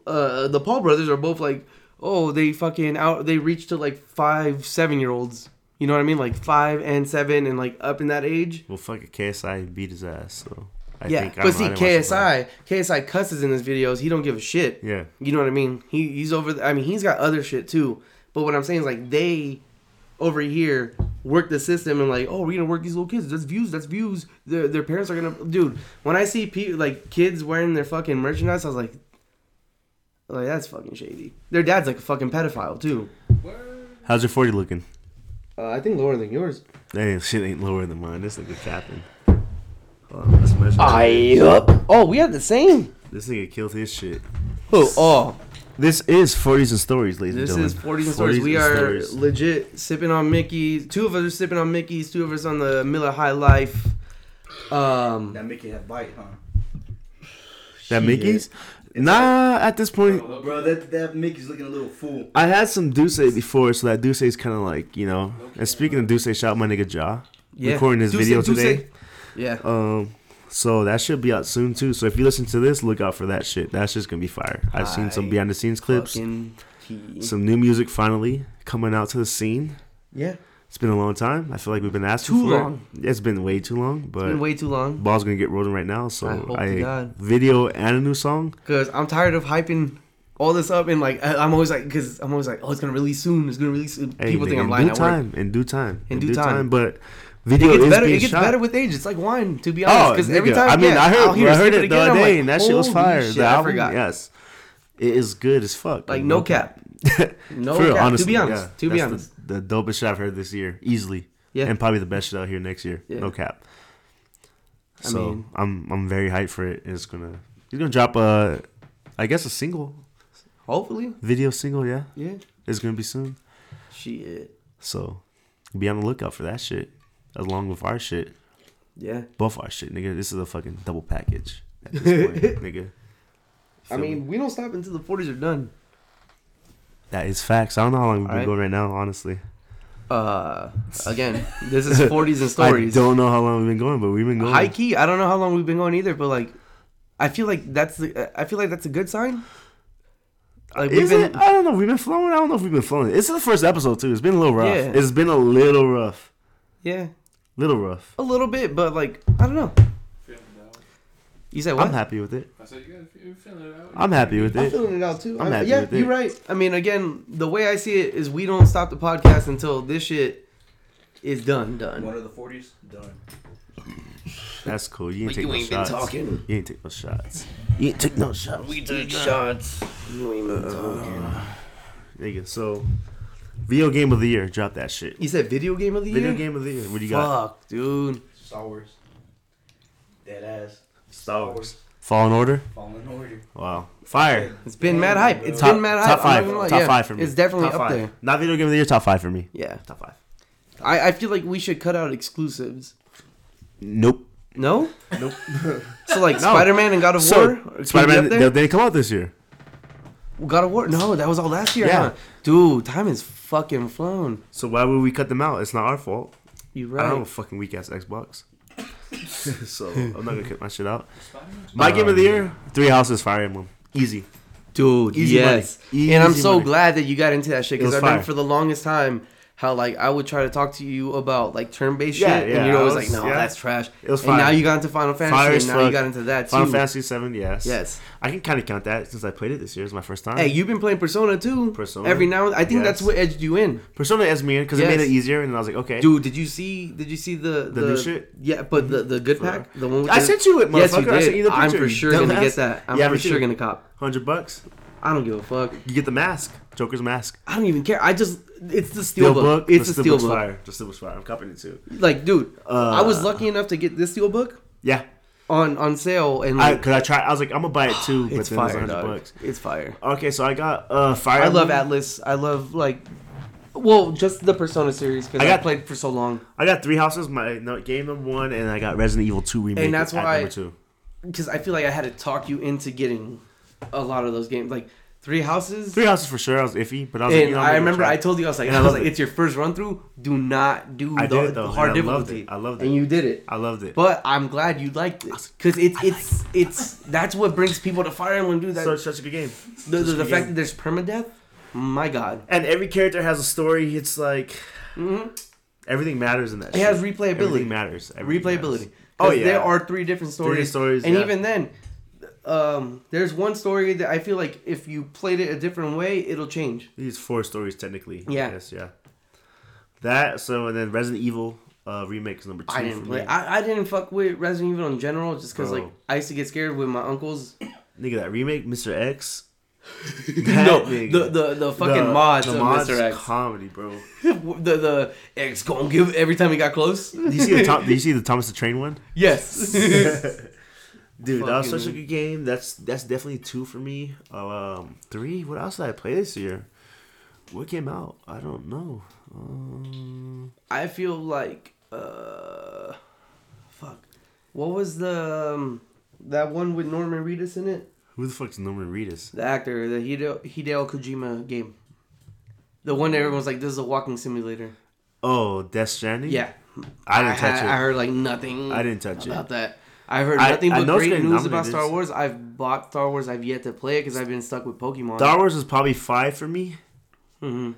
uh, the Paul brothers are both like. Oh, they fucking out. They reach to like five, seven year olds. You know what I mean? Like five and seven, and like up in that age. Well, fucking K S I beat his ass. So I yeah, think, but I see, know, I KSI, KSI cusses in his videos. He don't give a shit. Yeah, you know what I mean? He he's over. The, I mean, he's got other shit too. But what I'm saying is like they over here work the system and like, oh, we're gonna work these little kids. That's views. That's views. Their their parents are gonna. Dude, when I see people like kids wearing their fucking merchandise, I was like. Like, that's fucking shady. Their dad's like a fucking pedophile, too. How's your forty looking? Uh, I think lower than yours. Hey, shit ain't lower than mine. This nigga capping. Hold on, let's measure. I up. Oh, we had the same. This nigga killed his shit. Who? Oh. This is forties and Stories, ladies this and gentlemen. This is forties and Stories. We and are stories. legit sipping on Mickey's. Two of us are sipping on Mickey's. Two of us on the Miller High Life. Um, that Mickey had bite, huh? That shit. Mickey's? It's nah, like, at this point, bro, bro that, that Mickey's looking a little fool. I had some Douce before, so that Douce is kind of like, you know. Okay, and speaking bro. of Douce, shout out my nigga Ja, yeah. recording his Douce, video Douce. today. Yeah. Um. So that should be out soon too. So if you listen to this, look out for that shit. That's just gonna be fire. I've I seen some behind the scenes clips. He... Some new music finally coming out to the scene. Yeah. It's been a long time. I feel like we've been asking too for long. It. It's been way too long. But it's been way too long. Ball's going to get rolling right now. So I hope I, to God. Video and a new song. Because I'm tired of hyping all this up. And like, I'm always like, because I'm always like, oh, it's going to release soon. It's going to release soon. Hey, people think I'm lying at time, work. In due time. In, in due, due time. time. But video it gets is better. Being it gets shot. better with age. It's like wine, to be honest. Because oh, every time I mean, yeah, I heard, hear I heard it, it the other day. Like, and that shit was fire. Shit, the album, I forgot. Yes. It is good as fuck. Like, no cap. No cap. Honestly, to be honest. Yeah, to be honest. The dopest shit I've heard this year, easily. Yeah. And probably the best shit out here next year. Yeah. No cap. I so mean, I'm I'm very hyped for it. It's gonna he's gonna drop a, I guess a single. Hopefully. Video single, yeah. Yeah. It's gonna be soon. Shit. So be on the lookout for that shit. Along with our shit. Yeah. Both our shit, nigga. This is a fucking double package at this point, nigga. Feel I mean, me? We don't stop until the forties are done. That is facts. I don't know how long we've been right. going right now, honestly. Uh, again, this is forties and stories. I don't know how long we've been going, but we've been going. High key, I don't know how long we've been going either, but like, I feel like that's the, I feel like that's a good sign. Like we've been, it? I don't know. We've been flowing. I don't know if we've been flowing. It's the first episode too. It's been a little rough. Yeah. It's been a little rough. Yeah. Little rough. A little bit, but like, I don't know. You said what? I'm happy with it. I said you guys are feeling it out. I'm happy with it. I'm feeling it out too. I'm, I'm happy yeah, with it. Yeah, you're right. I mean, again, the way I see it is we don't stop the podcast until this shit is done. Done. One of the forties done. That's cool. You ain't take no shots. You ain't been talking. You ain't take no shots. You ain't take no shots. We take shots. You ain't been talking. Nigga, so video game of the year. Drop that shit. You said video game of the video year. Video game of the year. What do you Fuck, got? Fuck, dude. Star Wars. Dead ass. Star Wars. Fallen Order? Fallen Order. Wow. Fire. It's been mad hype. It's top, been mad hype. Top five. Top yeah. five for me. It's definitely top up five. There. Not video game of the year, top five for me. Yeah. Top five. I, I feel like we should cut out exclusives. Nope. No? Nope. So like no. Spider-Man and God of so, War? Spider-Man, they, they come out this year. God of War? No, that was all last year. Yeah. Huh? Dude, time is fucking flown. So why would we cut them out? It's not our fault. You're right. I don't have a fucking weak-ass Xbox. So I'm not gonna cut my shit out. My um, game of the year, Three Houses, Fire Emblem, easy, dude. Easy yes, easy and I'm so money. glad that you got into that shit because I remember for the longest time how like I would try to talk to you about like turn-based yeah, shit, yeah, and you're always was, like, no, yeah. that's trash. It was fire. And now you got into Final Fantasy, and now fuck. you got into that too. Final Fantasy Seven, yes, yes. I can kind of count that since I played it this year. It's my first time. Hey, you've been playing Persona too. Persona. Every now and I think yes. that's what edged you in. Persona edged me in because yes. it made it easier, and I was like, okay. Dude, did you see? Did you see the the, the new shit? Yeah, but the, the good pack, the one with I the, sent you it, motherfucker. Yes, you did. I sent you the picture. I'm for sure gonna get that. I'm yeah, for sure gonna cop. Hundred bucks. I don't give a fuck. You get the mask, Joker's mask. I don't even care. I just it's the Steelbook. It's the Steelbook. Fire. The Steelbook's fire. I'm copying it too. Like, dude, uh, I was lucky enough to get this Steelbook. Yeah. On on sale and like, I, cause I tried I was like I'm gonna buy it too, but it's then fire, it was one hundred bucks. It's fire. Okay, so I got uh Fire Emblem. I love Atlas. I love like, well, just the Persona series because I got I played for so long. I got Three Houses, my no, game number one, and I got Resident Evil Two remake. And that's why number two. Because I feel like I had to talk you into getting a lot of those games, like Three Houses. Three Houses for sure. I was iffy, but I was. And like, you know, I remember I told you I was like I was like it. it's your first run through. Do not do I the, did it though, the hard and I difficulty. Loved it. I loved it, and you did it. I loved it. But I'm glad you liked it because it's I it's like it. it's that's what brings people to Fire Emblem. Do that. So it's such a good game. The, the, the fact game. that there's permadeath, my God. And every character has a story. It's like mm-hmm. everything matters in that. It shit. has replayability. Everything matters. Everything replayability. Matters. Oh yeah. There are three different stories. Three stories, and yeah. even then. Um, there's one story that I feel like if you played it a different way, it'll change. These four stories technically. Yeah. Yes, yeah. That so and then Resident Evil uh, remake is number two. I didn't for play. Me. I, I didn't fuck with Resident Evil in general, just because like I used to get scared with my uncles. Nigga, that remake, Mister X. No, nigga. the the the fucking the, mods the of mods Mister X comedy, bro. the the X gonna give every time he got close. Did you see the Tom, did you see the Thomas the Train one? Yes. Dude, fucking. That was such a good game. That's that's definitely two for me. Um, three. What else did I play this year? What came out? I don't know. Um, I feel like, uh, fuck. What was the um, that one with Norman Reedus in it? Who the fuck's Norman Reedus? The actor, the Hideo, Hideo Kojima game. The one that everyone's like, this is a walking simulator. Oh, Death Stranding. Yeah, I didn't I touch had, it. I heard like nothing. I didn't touch about it. that. I've heard nothing I, but I great news nominated. about Star Wars. I've bought Star Wars. I've yet to play it because I've been stuck with Pokemon. Star Wars is probably five for me. Mm-hmm.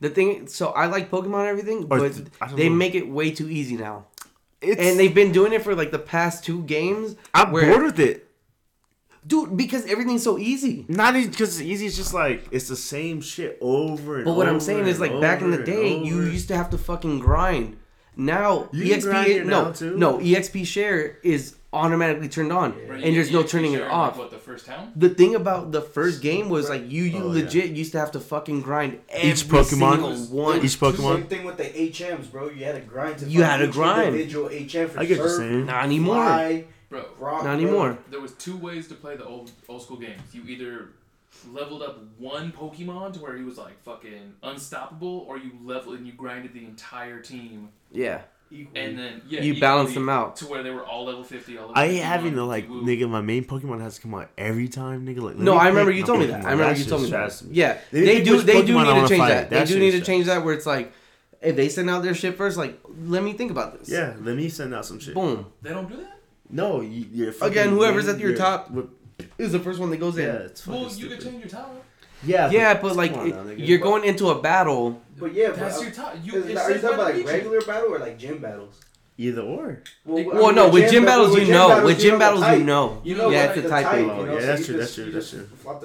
The thing, so I like Pokemon and everything, or, but they know. make it way too easy now. It's, and they've been doing it for like the past two games. I'm where, bored with it. Dude, because everything's so easy. Not even because it's easy. It's just like, it's the same shit over and over. But what over I'm saying is like back in the day, you used to have to fucking grind. Now, you E X P is, no, now no, E X P share is automatically turned on, yeah. and there's no turning it off. Like, what, the first town? The thing about the first game was like you, you oh, legit yeah. used to have to fucking grind every each Pokemon, single one. Each Pokemon. Same thing with the H Ms, bro. You had to grind. To you had to grind. Individual H M for I get the same. Not anymore, fly, bro. Rock, not anymore. Bro. There was two ways to play the old old school games. You either leveled up one Pokemon to where he was like fucking unstoppable, or you leveled and you grinded the entire team. Yeah. And then yeah, you balance them out to where they were all level fifty. All level I ain't having to like woo. nigga. My main Pokemon has to come out every time, nigga. Like, no, I remember you told me that. I remember you told me that. Yeah, they, they do. They Pokemon do need to change that. They do need to change that where it's like, if they send out their shit first, like let me think about this. Yeah, let me send out some shit. Boom. They don't do that. No, you, you're fucking again. Whoever's at your top is the first one that goes in. Yeah, it's fucking well, you could change your tower. Yeah, yeah, but, but like it, now, you're but, going into a battle. But yeah, that's but, your top. You, are you talking about like regular battle or like gym battles? Either or. Well, well I mean, no, with gym battles you know. With gym battles you know. You know, yeah, it's the type. type you know? Yeah, so that's true. That's true. That's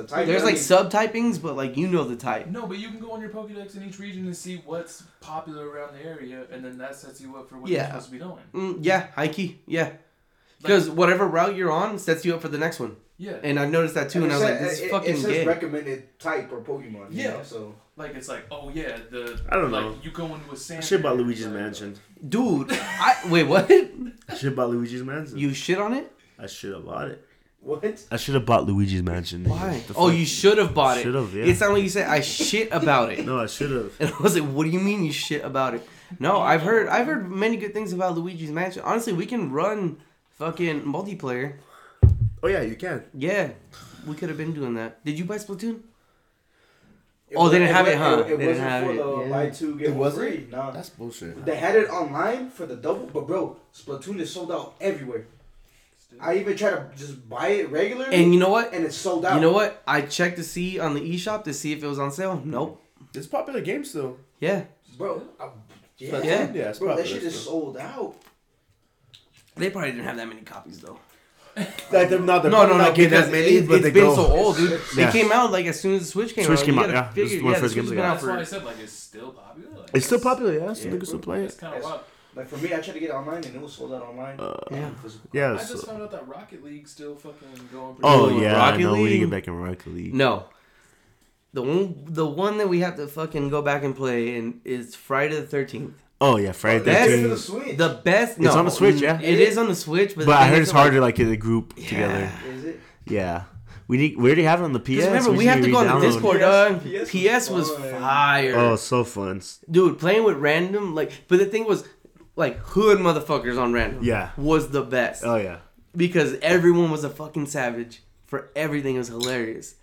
true. There's like subtypings, but like you know the type. No, but you can go on your Pokédex in each region and see what's popular around the area, and then that sets you up for what yeah. you're supposed to be doing. Mm, yeah, high key. Yeah, because like, whatever route you're on sets you up for the next one. Yeah, and I've noticed that too, and, and I was like, "This is fucking." It says gay. recommended type or Pokemon. Yeah, you know, so like it's like, oh yeah, the I don't like, know. You go into a sand. Shit about Luigi's Mansion, dude. I wait, what? Shit about Luigi's Mansion. You shit on it? I should have bought it. What? I should have bought Luigi's Mansion. Why? Oh, you should have bought it. Should have. Yeah. It sounded like you said I shit about it. No, I should have. And I was like, "What do you mean you shit about it?" No, I've heard I've heard many good things about Luigi's Mansion. Honestly, we can run fucking multiplayer. Oh, yeah, you can. Yeah. We could have been doing that. Did you buy Splatoon? It oh, was, they didn't it have was, it, huh? It, it they wasn't didn't have for it. the yeah. buy two, get one free. Nah. That's bullshit. They had it online for the double, but bro, Splatoon is sold out everywhere. I even try to just buy it regularly. And you know what? And it's sold out. You know what? I checked to see on the eShop to see if it was on sale. Nope. It's popular game still. Yeah. Bro, I, yeah. Splatoon, yeah. yeah it's bro, that shit is sold out. They probably didn't have that many copies, though. Like they're not, they're no, no, not no, getting that many, it, but it's they been go. so old, dude. Yeah. They came out like as soon as the Switch came Switch out. Switch came out, yeah. Figure, yeah, yeah first games been out that's for... why I said like it's still popular. Like, it's still popular, yeah. So yeah, niggas still play it. It's kind of wild. Like for me, I tried to get it online and it was sold out online. Uh, yeah. yeah, I just so. found out that Rocket League's still fucking going. Oh cool. yeah, Rocket I know League? we didn't get back in Rocket League. No, the one, the one that we have to fucking go back and play and is Friday the thirteenth. Oh, yeah, Friday the thirteenth. The best. No, it's on the Switch, yeah. It is on the Switch. But, but I heard it's hard to like get a group yeah. together. Is it? Yeah. We need. We already have it on the P S. Remember, we, we have to go on the Discord, dog. P S, P S, P S was fire. Oh, so fun. Dude, playing with random, like, but the thing was, like, hood motherfuckers on random yeah. was the best. Oh, yeah. Because everyone was a fucking savage for everything. It was hilarious.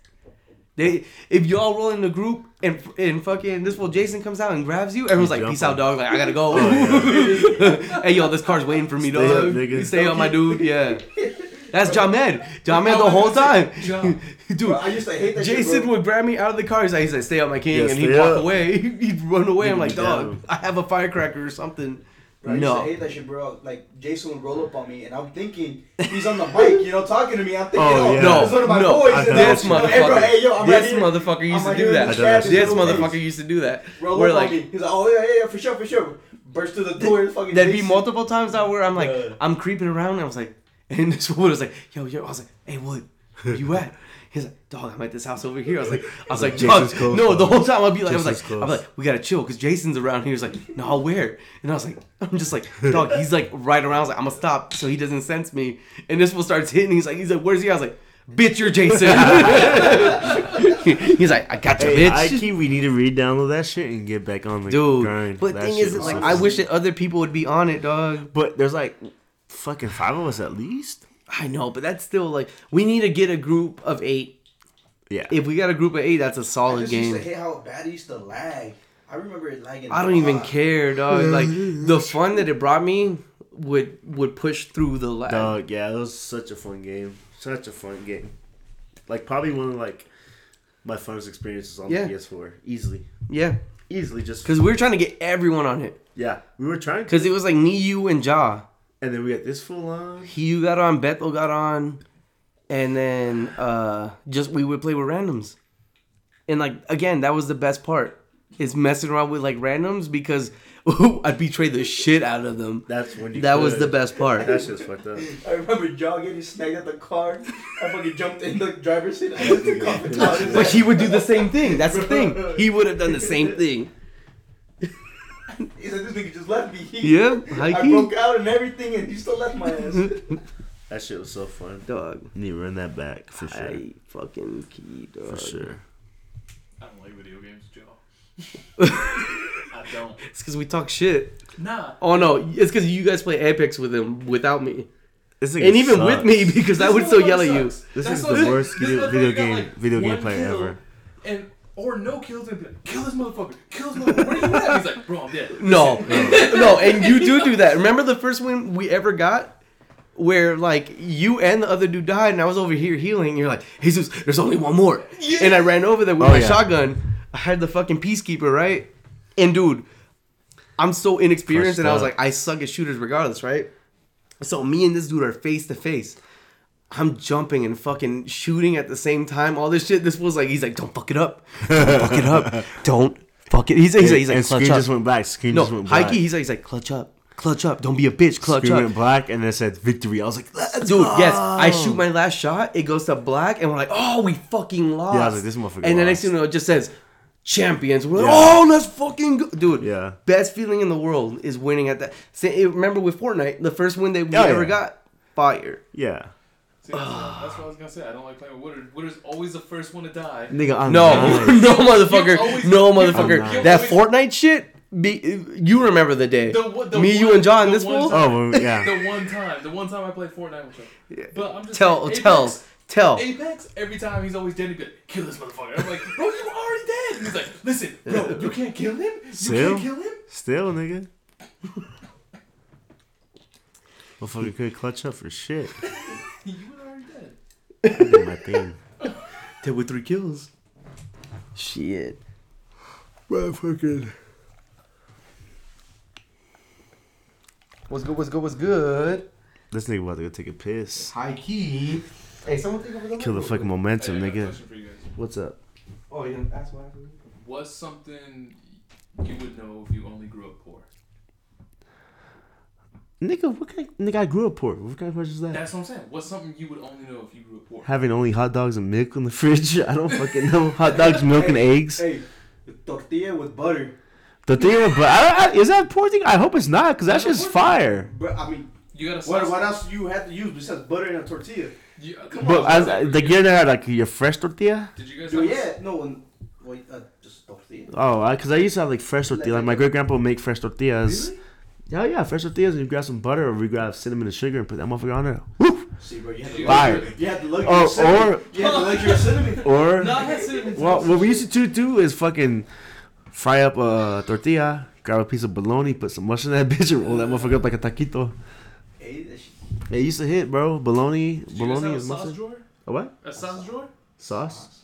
They, if y'all roll in the group and and fucking this well Jason comes out and grabs you, everyone's like, peace out, dog. Like, I gotta go. Oh, yeah. Hey, yo, this car's waiting for me, stay dog. Up, you stay up, my dude. Yeah. That's Jamed. Jamed the whole time. Dude, bro, I used to hate that Jason shit, would grab me out of the car. He's like, he's like stay up, my king. Yeah, and he'd walk up. away. He'd run away. I'm like, dog, I have a firecracker or something. Bro, I used no. to hate that shit, bro. Like, Jason would roll up on me, and I'm thinking, he's on the bike, you know, talking to me. I'm thinking, oh, yeah. no, one of my no, boys. This motherfucker, hey, bro, hey, yo, I'm this right motherfucker here. used I'm to do that. This motherfucker days. used to do that. Roll We're up like, on me. He's like, oh, yeah, yeah, yeah, for sure, for sure. Burst through the door. Th- fucking there'd Jason. be multiple times out where I'm like, yeah. I'm creeping around, and I was like, and this Wood was like, yo, yo, I was like, hey, Wood, where you at? He's like, dog, I'm at this house over here. I was like, I was like, dog, no, the whole time I'd be like, Jason's I was like, close. I'm like, we gotta chill because Jason's around here. He's like, no, where? And I was like, I'm just like, dog, he's like right around. I was like, I'm gonna stop so he doesn't sense me. And this one starts hitting. He's like, he's like, where's he? I was like, bitch, you're Jason. He's like, I got you, hey, bitch. I keep, we need to re-download that shit and get back on the Dude, grind. But the thing is, like, I wish that other people would be on it, dog. But there's like, fucking five of us at least. I know, but that's still like we need to get a group of eight. Yeah. If we got a group of eight, that's a solid I just game. I used to hate how bad it used to lag. I remember it lagging. I don't even care, dog. Like the fun that it brought me would would push through the lag. Dog, yeah, it was such a fun game. Such a fun game. Like, probably one of, like, my funnest experiences on yeah. the P S four. Easily. Yeah. Easily, just... Because we were trying to get everyone on it. Yeah, we were trying to. Because it was, like, Niyu and Ja. And then we got this fool on. Hiyu got on, Bethel got on, and then uh, just we would play with randoms. And, like, again, that was the best part. Is messing around with, like, randoms because... I'd betray the shit out of them. That's when you That could. was the best part. That's just fucked up. I remember John getting snagged at the car. I fucking jumped in the driver's seat. I the car. But he would do the same thing. That's the thing. He would have done the same thing. He said, this nigga just left me. He, yeah. I key. broke out and everything, and he still left my ass. That shit was so fun. Dog. You need to run that back, for sure. I fucking key, dog. For sure. I don't like video games, Joe. Don't. It's because we talk shit. Nah. Oh no, it's because you guys play Apex with him without me, and even sucks. with me because this I would still yell at you. This That's is so the worst video, video game like video game player ever. And or no kills and be like, kill this motherfucker, kill this motherfucker. Where are you at? He's like, bro, I'm dead. No, no, and you do do that. Remember the first win we ever got? Where, like, you and the other dude died, and I was over here healing. And you're like, Jesus, there's only one more, yeah. and I ran over there with oh, my yeah. shotgun. I had the fucking peacekeeper, right? And, dude, I'm so inexperienced, First and I was like, I suck at shooters regardless, right? So, me and this dude are face-to-face. I'm jumping and fucking shooting at the same time. All this shit. This was like, he's like, don't fuck it up. Don't fuck it up. Don't fuck it. He's like, he's like, he's like and clutch screen up. just went black. Screen no, just went black. He's like, he's like, clutch up. Clutch up. Don't be a bitch. Clutch screen up. Screen went black, and it said victory. I was like, let's Dude, go. yes. I shoot my last shot. It goes to black, and we're like, oh, we fucking lost. Yeah, I was like, this motherfucker And the next thing you know, it just says... Champions. We're like, yeah. oh, let's fucking go. Dude, yeah. best feeling in the world is winning at that. See, remember with Fortnite, the first win that we oh, ever yeah. got? Fire. Yeah. See, that's, uh, that's what I was going to say. I don't like playing with Woodard. Woodard's always the first one to die. Nigga, I'm No, nice. no, motherfucker. Always, no, motherfucker. Nice. That Fortnite shit, be, you remember the day. The, the Me, one, you, and John, this fool? Oh, yeah. the one time. The one time I played Fortnite with him. But I'm just Tell, like, tell. Tell. Apex, every time he's always dead, he'd be like, kill this motherfucker. I'm like, bro, you already dead. And he's like, listen, bro, you can't kill him? You Still? can't kill him? Still, nigga. Motherfucker could clutch up for shit. You were already dead. I did my thing. Dead with three kills. Shit. Motherfucker. What's good, what's good, what's good? This nigga about to go take a piss. High key. Hey, someone think of Kill the fucking momentum, hey, nigga. What's up? Oh, you didn't ask what happened? What's something you would know if you only grew up poor? Nigga, what kind of, nigga, I grew up poor. What kind of question is that? That's what I'm saying. What's something you would only know if you grew up poor? Having only hot dogs and milk in the fridge? I don't fucking know. Hot dogs, milk, hey, and eggs? Hey, tortilla with butter. Tortilla with butter? Is that a poor thing? I hope it's not, because that shit's fire. But, I mean, you gotta what, what else do you have to use besides butter and a tortilla? Yeah, come Bro, on. I, like, you ever had like your fresh tortilla? Did you guys Dude, have yeah, a... no, well, uh, just tortilla. Oh, because I, I used to have like fresh tortilla. Like, like my great grandpa would make fresh tortillas. Really? Yeah, yeah, fresh tortillas. And you grab some butter, or we grab cinnamon and sugar and put that motherfucker on there. Woo! See, bro, you had the luxury. You had the luxury of cinnamon. Or, you had the luxury of cinnamon. Or, no, I had cinnamon. Well, what we used to do is fucking fry up a tortilla, grab a piece of bologna, put some mush in that bitch, and roll that motherfucker up like a taquito. Hey, that shit. It used to hit, bro. Bologna. Did bologna is mustard. Drawer? A what? A sauce drawer? Sauce?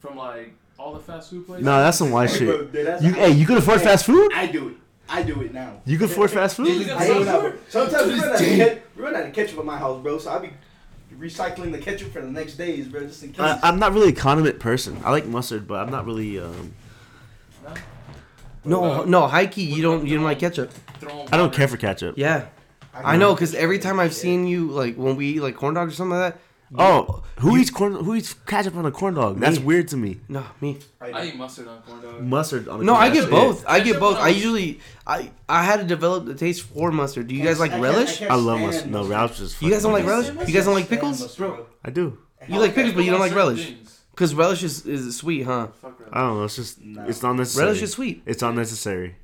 From like all the fast food places? No, nah, that's some white hey, shit. Bro, you, hey, you could afford hey, fast food? I do it. I do it now. You could afford fast food? I do it now. Sometimes we run out of ketchup at my house, bro, so I'll be recycling the ketchup for the next days, bro, just in case. I, I'm not really a condiment person. I like mustard, but I'm not really. Um... No, no, no high key, you don't, you don't like ketchup. I don't care for ketchup. Yeah. I know, because every time I've seen you, like, when we eat, like, corn dogs or something like that. Oh, who you, eats corn? Who eats ketchup on a corn dog? Me. That's weird to me. No, me. I eat mustard on corn dog. Mustard on a no, corn dog. No, I get both. I get both. I usually, I I had to develop the taste for mustard. Do you guys like relish? I, I, I love mustard. No, relish is fun. You guys don't like relish? You guys don't like pickles? Bro, I do. You like pickles, but you don't like relish. Because relish is, is sweet, huh? I don't know. It's just, no. It's not necessary. Relish is sweet. It's unnecessary.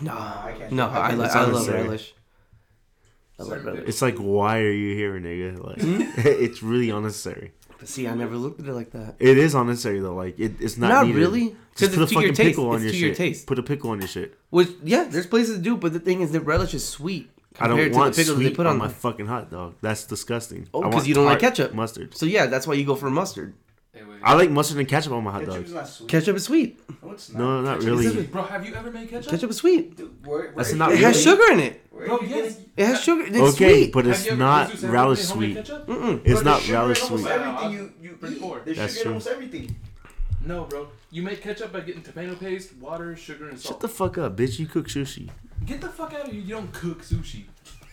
No, I can't. No, I, li- I love relish. Like, it's like, why are you here, nigga? Like, it's really unnecessary. But see, I never looked at it like that. It is unnecessary though. Like, it, it's not. Not needed. Really. Just put a fucking pickle on your shit. Put a pickle on your shit. Which yeah, there's places to do, but the thing is, the relish is sweet. Compared I don't to want the pickles sweet they put on, on my them. fucking hot dog. That's disgusting. Oh, because you don't like ketchup, mustard. So yeah, that's why you go for mustard. Hey, wait, I like mustard and ketchup on my hot dog. Ketchup is sweet. No, it's not. No, not ketchup. Really. Bro, have you ever made ketchup? Ketchup is sweet. Dude, where, where that's not. It really? has sugar in it. Bro, yes. It has sugar. It's okay, sweet. but it's not relish sweet. Mm-mm. It's not relish sweet. Everything you you eat, there's sugar in almost everything. No, bro. You make ketchup by getting tomato paste, water, sugar, and salt. Shut the fuck up, bitch. You cook sushi. Get the fuck out of here. You don't cook sushi.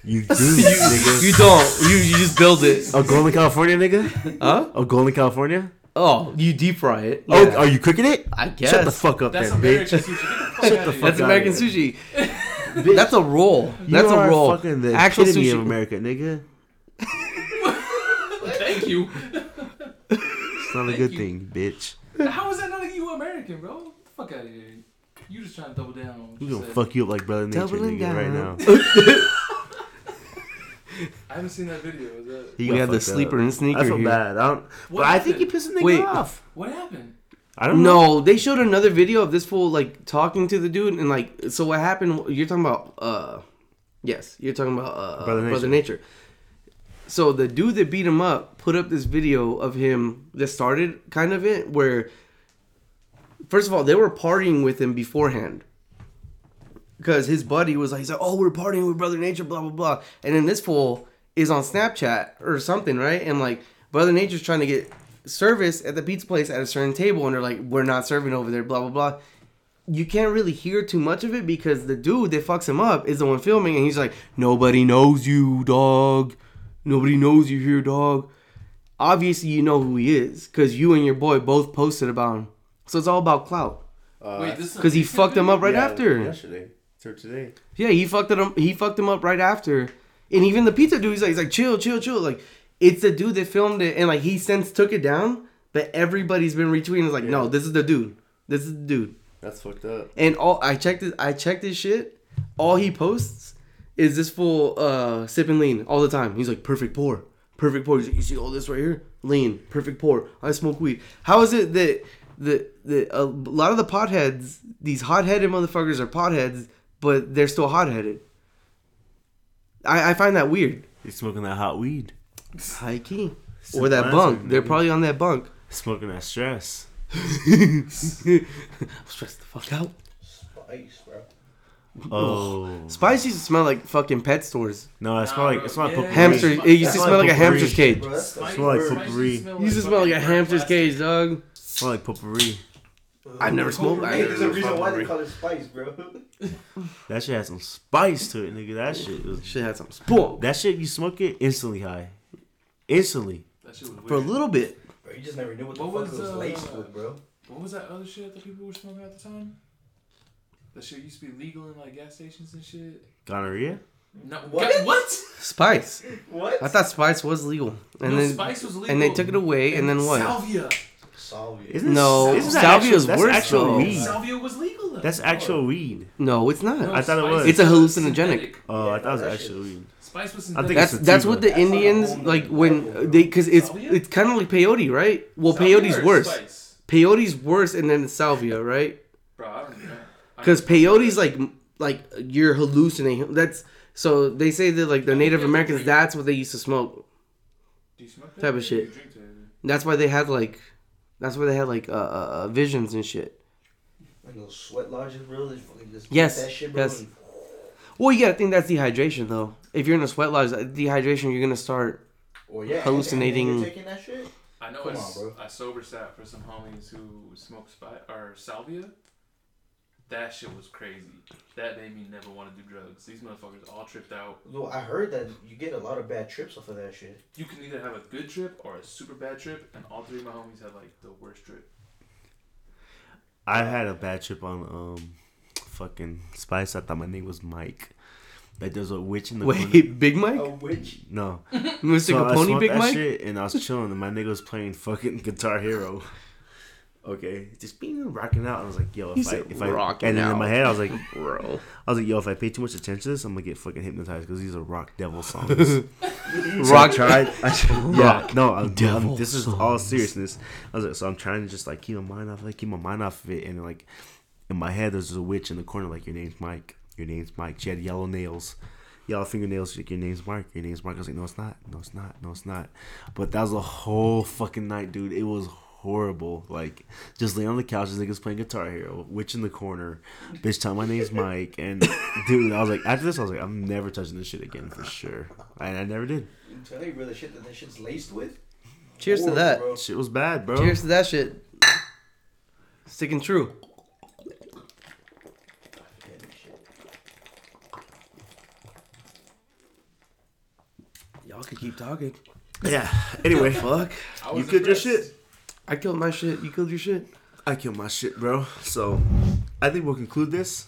You do, you, nigga. You don't. You, you just build it. Oh, Golden, California, nigga? Huh? Oh, Golden, California? Oh, you deep fry it. Yeah. Oh, are you cooking it? I guess. Shut the fuck up, That's then, American bitch. Sushi. Get the fuck Shut the fuck That's American sushi. That's a roll. You That's are a roll. fucking the Actual epitome sushi. of America, nigga. Thank you. It's not a Thank good you. thing, bitch. How is that not a you American, bro? Get the fuck out of here. You just trying to double down on what you said. We're going to fuck you up like Brother Nature nigga down. right now. I haven't seen that video. Is that... He got the sleeper and sneaker That's so here. bad. I don't... What but happened? I think he pissed the nigga Wait, off. What happened? I don't know. No, they showed another video of this fool, like, talking to the dude. And, like, so what happened... You're talking about... uh, Yes, you're talking about uh, Brother Nature. Brother Nature. So the dude that beat him up put up this video of him that started kind of it where, first of all, they were partying with him beforehand because his buddy was like, he's like, oh, we're partying with Brother Nature, blah, blah, blah. And then this fool is on Snapchat or something, right? And like Brother Nature's trying to get service at the pizza place at a certain table and they're like, we're not serving over there, blah, blah, blah. You can't really hear too much of it because the dude that fucks him up is the one filming and he's like, nobody knows you, dog. Nobody knows you're here, dog. Obviously, you know who he is because you and your boy both posted about him. So it's all about clout. Uh, Wait, this because he fucked him up right yeah, after. Yesterday, or today. Yeah, he fucked him. He fucked him up right after. And even the pizza dude, he's like, he's like, chill, chill, chill. Like, it's the dude that filmed it, and like he since took it down. But everybody's been retweeting. It's like, yeah. no, this is the dude. This is the dude. That's fucked up. And all I checked it. I checked his shit. All he posts. Is this fool uh, sipping lean all the time? He's like, perfect pour. Perfect pour. He's like, you see all this right here? Lean. Perfect pour. I smoke weed. How is it that the the a lot of the potheads, these hot-headed motherfuckers are potheads, but they're still hot-headed? I, I find that weird. He's smoking that hot weed. High key. Some or that bunk. Nigga. They're probably on that bunk. Smoking that stress. I'm stressed the fuck out. Spice, bro. Oh, Spice used to smell like fucking pet stores. No, it smelled like it smelled yeah. like hamster. It used to smell like, like a hamster's cage. Bro, smell like potpourri. It used to smell like a hamster's cage, dog. Smell like potpourri. I've never smoked. Hey, there's a reason why they call it Spice, bro. That shit had some spice to it, nigga. That shit was shit had some. Boom. That shit, you smoke it instantly high, instantly. That shit was weird. For a little bit. Bro, you just never knew what the what fuck was, it was uh, laced with, bro. What was that other shit that people were smoking at the time? That shit used to be legal in like gas stations and shit. Gonorrhea? No, what? What? Spice. What? I thought Spice was legal. And no, then, Spice was legal. And they took it away, and, and then what? Salvia. Salvia. Isn't no, isn't Salvia's actual, worse. That's actual though. weed. Salvia was legal though. That's actual weed. No, it's not. No, I thought it was. It's a hallucinogenic. Oh, yeah, I thought it was actual weed. Spice was synthetic. I think that's it's that's what the that's Indians like when they because it's salvia? It's kind of like peyote, right? Well, salvia peyote's worse. Spice? Peyote's worse, and then it's salvia, right? Bro, I don't know. Because peyote's like, like you're hallucinating. That's so they say that like the Native Americans, that's what they used to smoke. Do you smoke that? Type of shit. That's why they had like, that's why they had like uh, uh visions and shit. Like those sweat lodges, really. Just yes. That shit, yes. And... Well, yeah, I think that's dehydration though. If you're in a sweat lodge, dehydration, you're gonna start well, yeah, hallucinating. And you're taking that shit? I know. Come I, on, bro. I sober sat for some homies who smoke spy or salvia. That shit was crazy. That made me never want to do drugs. These motherfuckers all tripped out. Well, I heard that you get a lot of bad trips off of that shit. You can either have a good trip or a super bad trip, and all three of my homies had like the worst trip. I had a bad trip on um, fucking Spice. I thought my name was Mike. Like there's a witch in the Wait, corner. Big Mike? A witch? No. Mister So Capone, I smoked Big that Mike? Shit, and I was chilling, and my nigga was playing fucking Guitar Hero. Okay, just being rocking out. I was like, yo, if He's I if I and then in my head I was like, bro, I was like, yo, if I pay too much attention to this, I'm gonna get fucking hypnotized because these are rock devil songs. so rock tried, I tried, yeah, rock no, I'm, devil I'm, this is songs. All seriousness. I was like, so I'm trying to just like keep my mind off, like keep my mind off of it, and like in my head there's a witch in the corner, like your name's Mike, your name's Mike. She had yellow nails. y'all fingernails, your name's Mark, your name's Mark. I was like, no, it's not, no, it's not, no, it's not. But that was a whole fucking night, dude. It was horrible. Like, just laying on the couch, this nigga's playing Guitar Hero, Witch in the corner, bitch, tell my name's Mike. And, dude, I was like, after this, I was like, I'm never touching this shit again, for sure. And I never did. I'm telling you, bro, the shit that that shit's laced with. Cheers Lord, to that. Bro. Shit was bad, bro. Cheers to that shit. Sticking true. Y'all could keep talking. Yeah. Anyway, fuck. You killed your shit. I killed my shit. You killed your shit. I killed my shit, bro. So, I think we'll conclude this.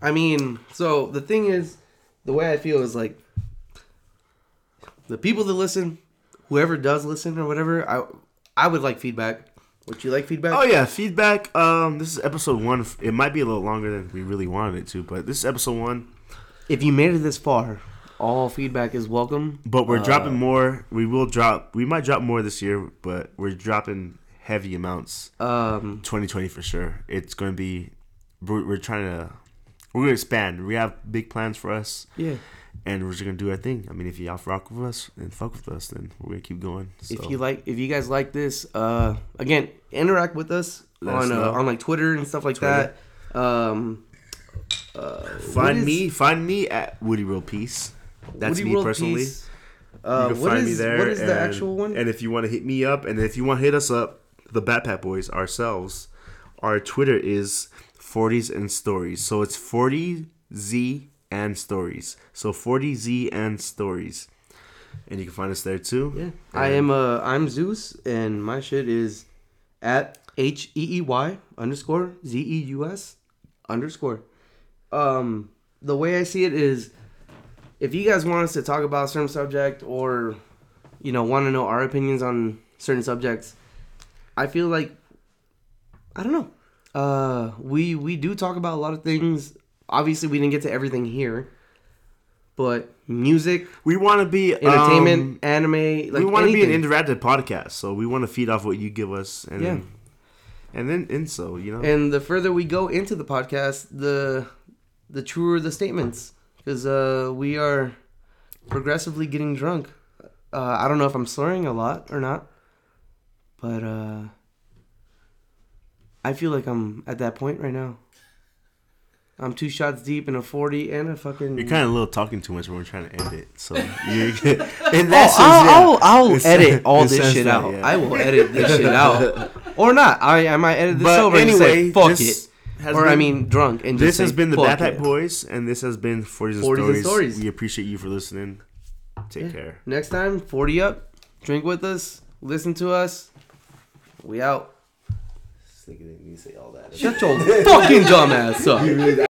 I mean, so the thing is, the way I feel is like the people that listen, whoever does listen or whatever, I I would like feedback. Would you like feedback? Oh yeah, feedback. Um, this is episode one. It might be a little longer than we really wanted it to, but this is episode one. If you made it this far, all feedback is welcome. But we're uh, dropping more. We will drop. We might drop more this year, but we're dropping heavy amounts. Um, twenty twenty for sure. It's going to be. We're, we're trying to. We're going to expand. We have big plans for us. Yeah. And we're just gonna do our thing. I mean, if y'all rock with us and fuck with us, then we're gonna keep going. So. If you like, if you guys like this, uh, again, interact with us Let on us uh, on like Twitter and stuff like Twitter. that. Um, uh, find is, me, find me at Woody World Peace. That's Woody me World personally. Peace. Uh, you can find is, me there. What is and, the actual one? And if you want to hit me up, and if you want to hit us up, the Bat Pat Boys ourselves, our Twitter is forties and Stories. So it's forty Z. And stories. So forty Z and stories. And you can find us there too. Yeah. And I am uh I'm Zeus and my shit is at H E E Y underscore Z E U S underscore. Um the way I see it is if you guys want us to talk about a certain subject or you know want to know our opinions on certain subjects, I feel like I don't know. Uh we we do talk about a lot of things. Obviously, we didn't get to everything here, but music. We want to be entertainment, um, anime. Like we want to be an interactive podcast, so we want to feed off what you give us, and yeah. then, and then and so you know. And the further we go into the podcast, the the truer the statements, because uh, we are progressively getting drunk. Uh, I don't know if I'm slurring a lot or not, but uh, I feel like I'm at that point right now. I'm two shots deep in a forty and a fucking... You're kind of a little talking too much when we're trying to end it. So you're good. And that's oh, I'll, yeah. I'll, I'll edit all this shit out. That, yeah. I will edit this shit out. Or not. I I might edit this but over anyway, and say, fuck it. Or been, I mean, drunk. And This just has say, been the Bat Pat Boys, and this has been forties and Stories. Stories. We appreciate you for listening. Take yeah. care. Next time, forty up. Drink with us. Listen to us. We out. Just thinking they need to say all that. Shut your fucking dumb ass up.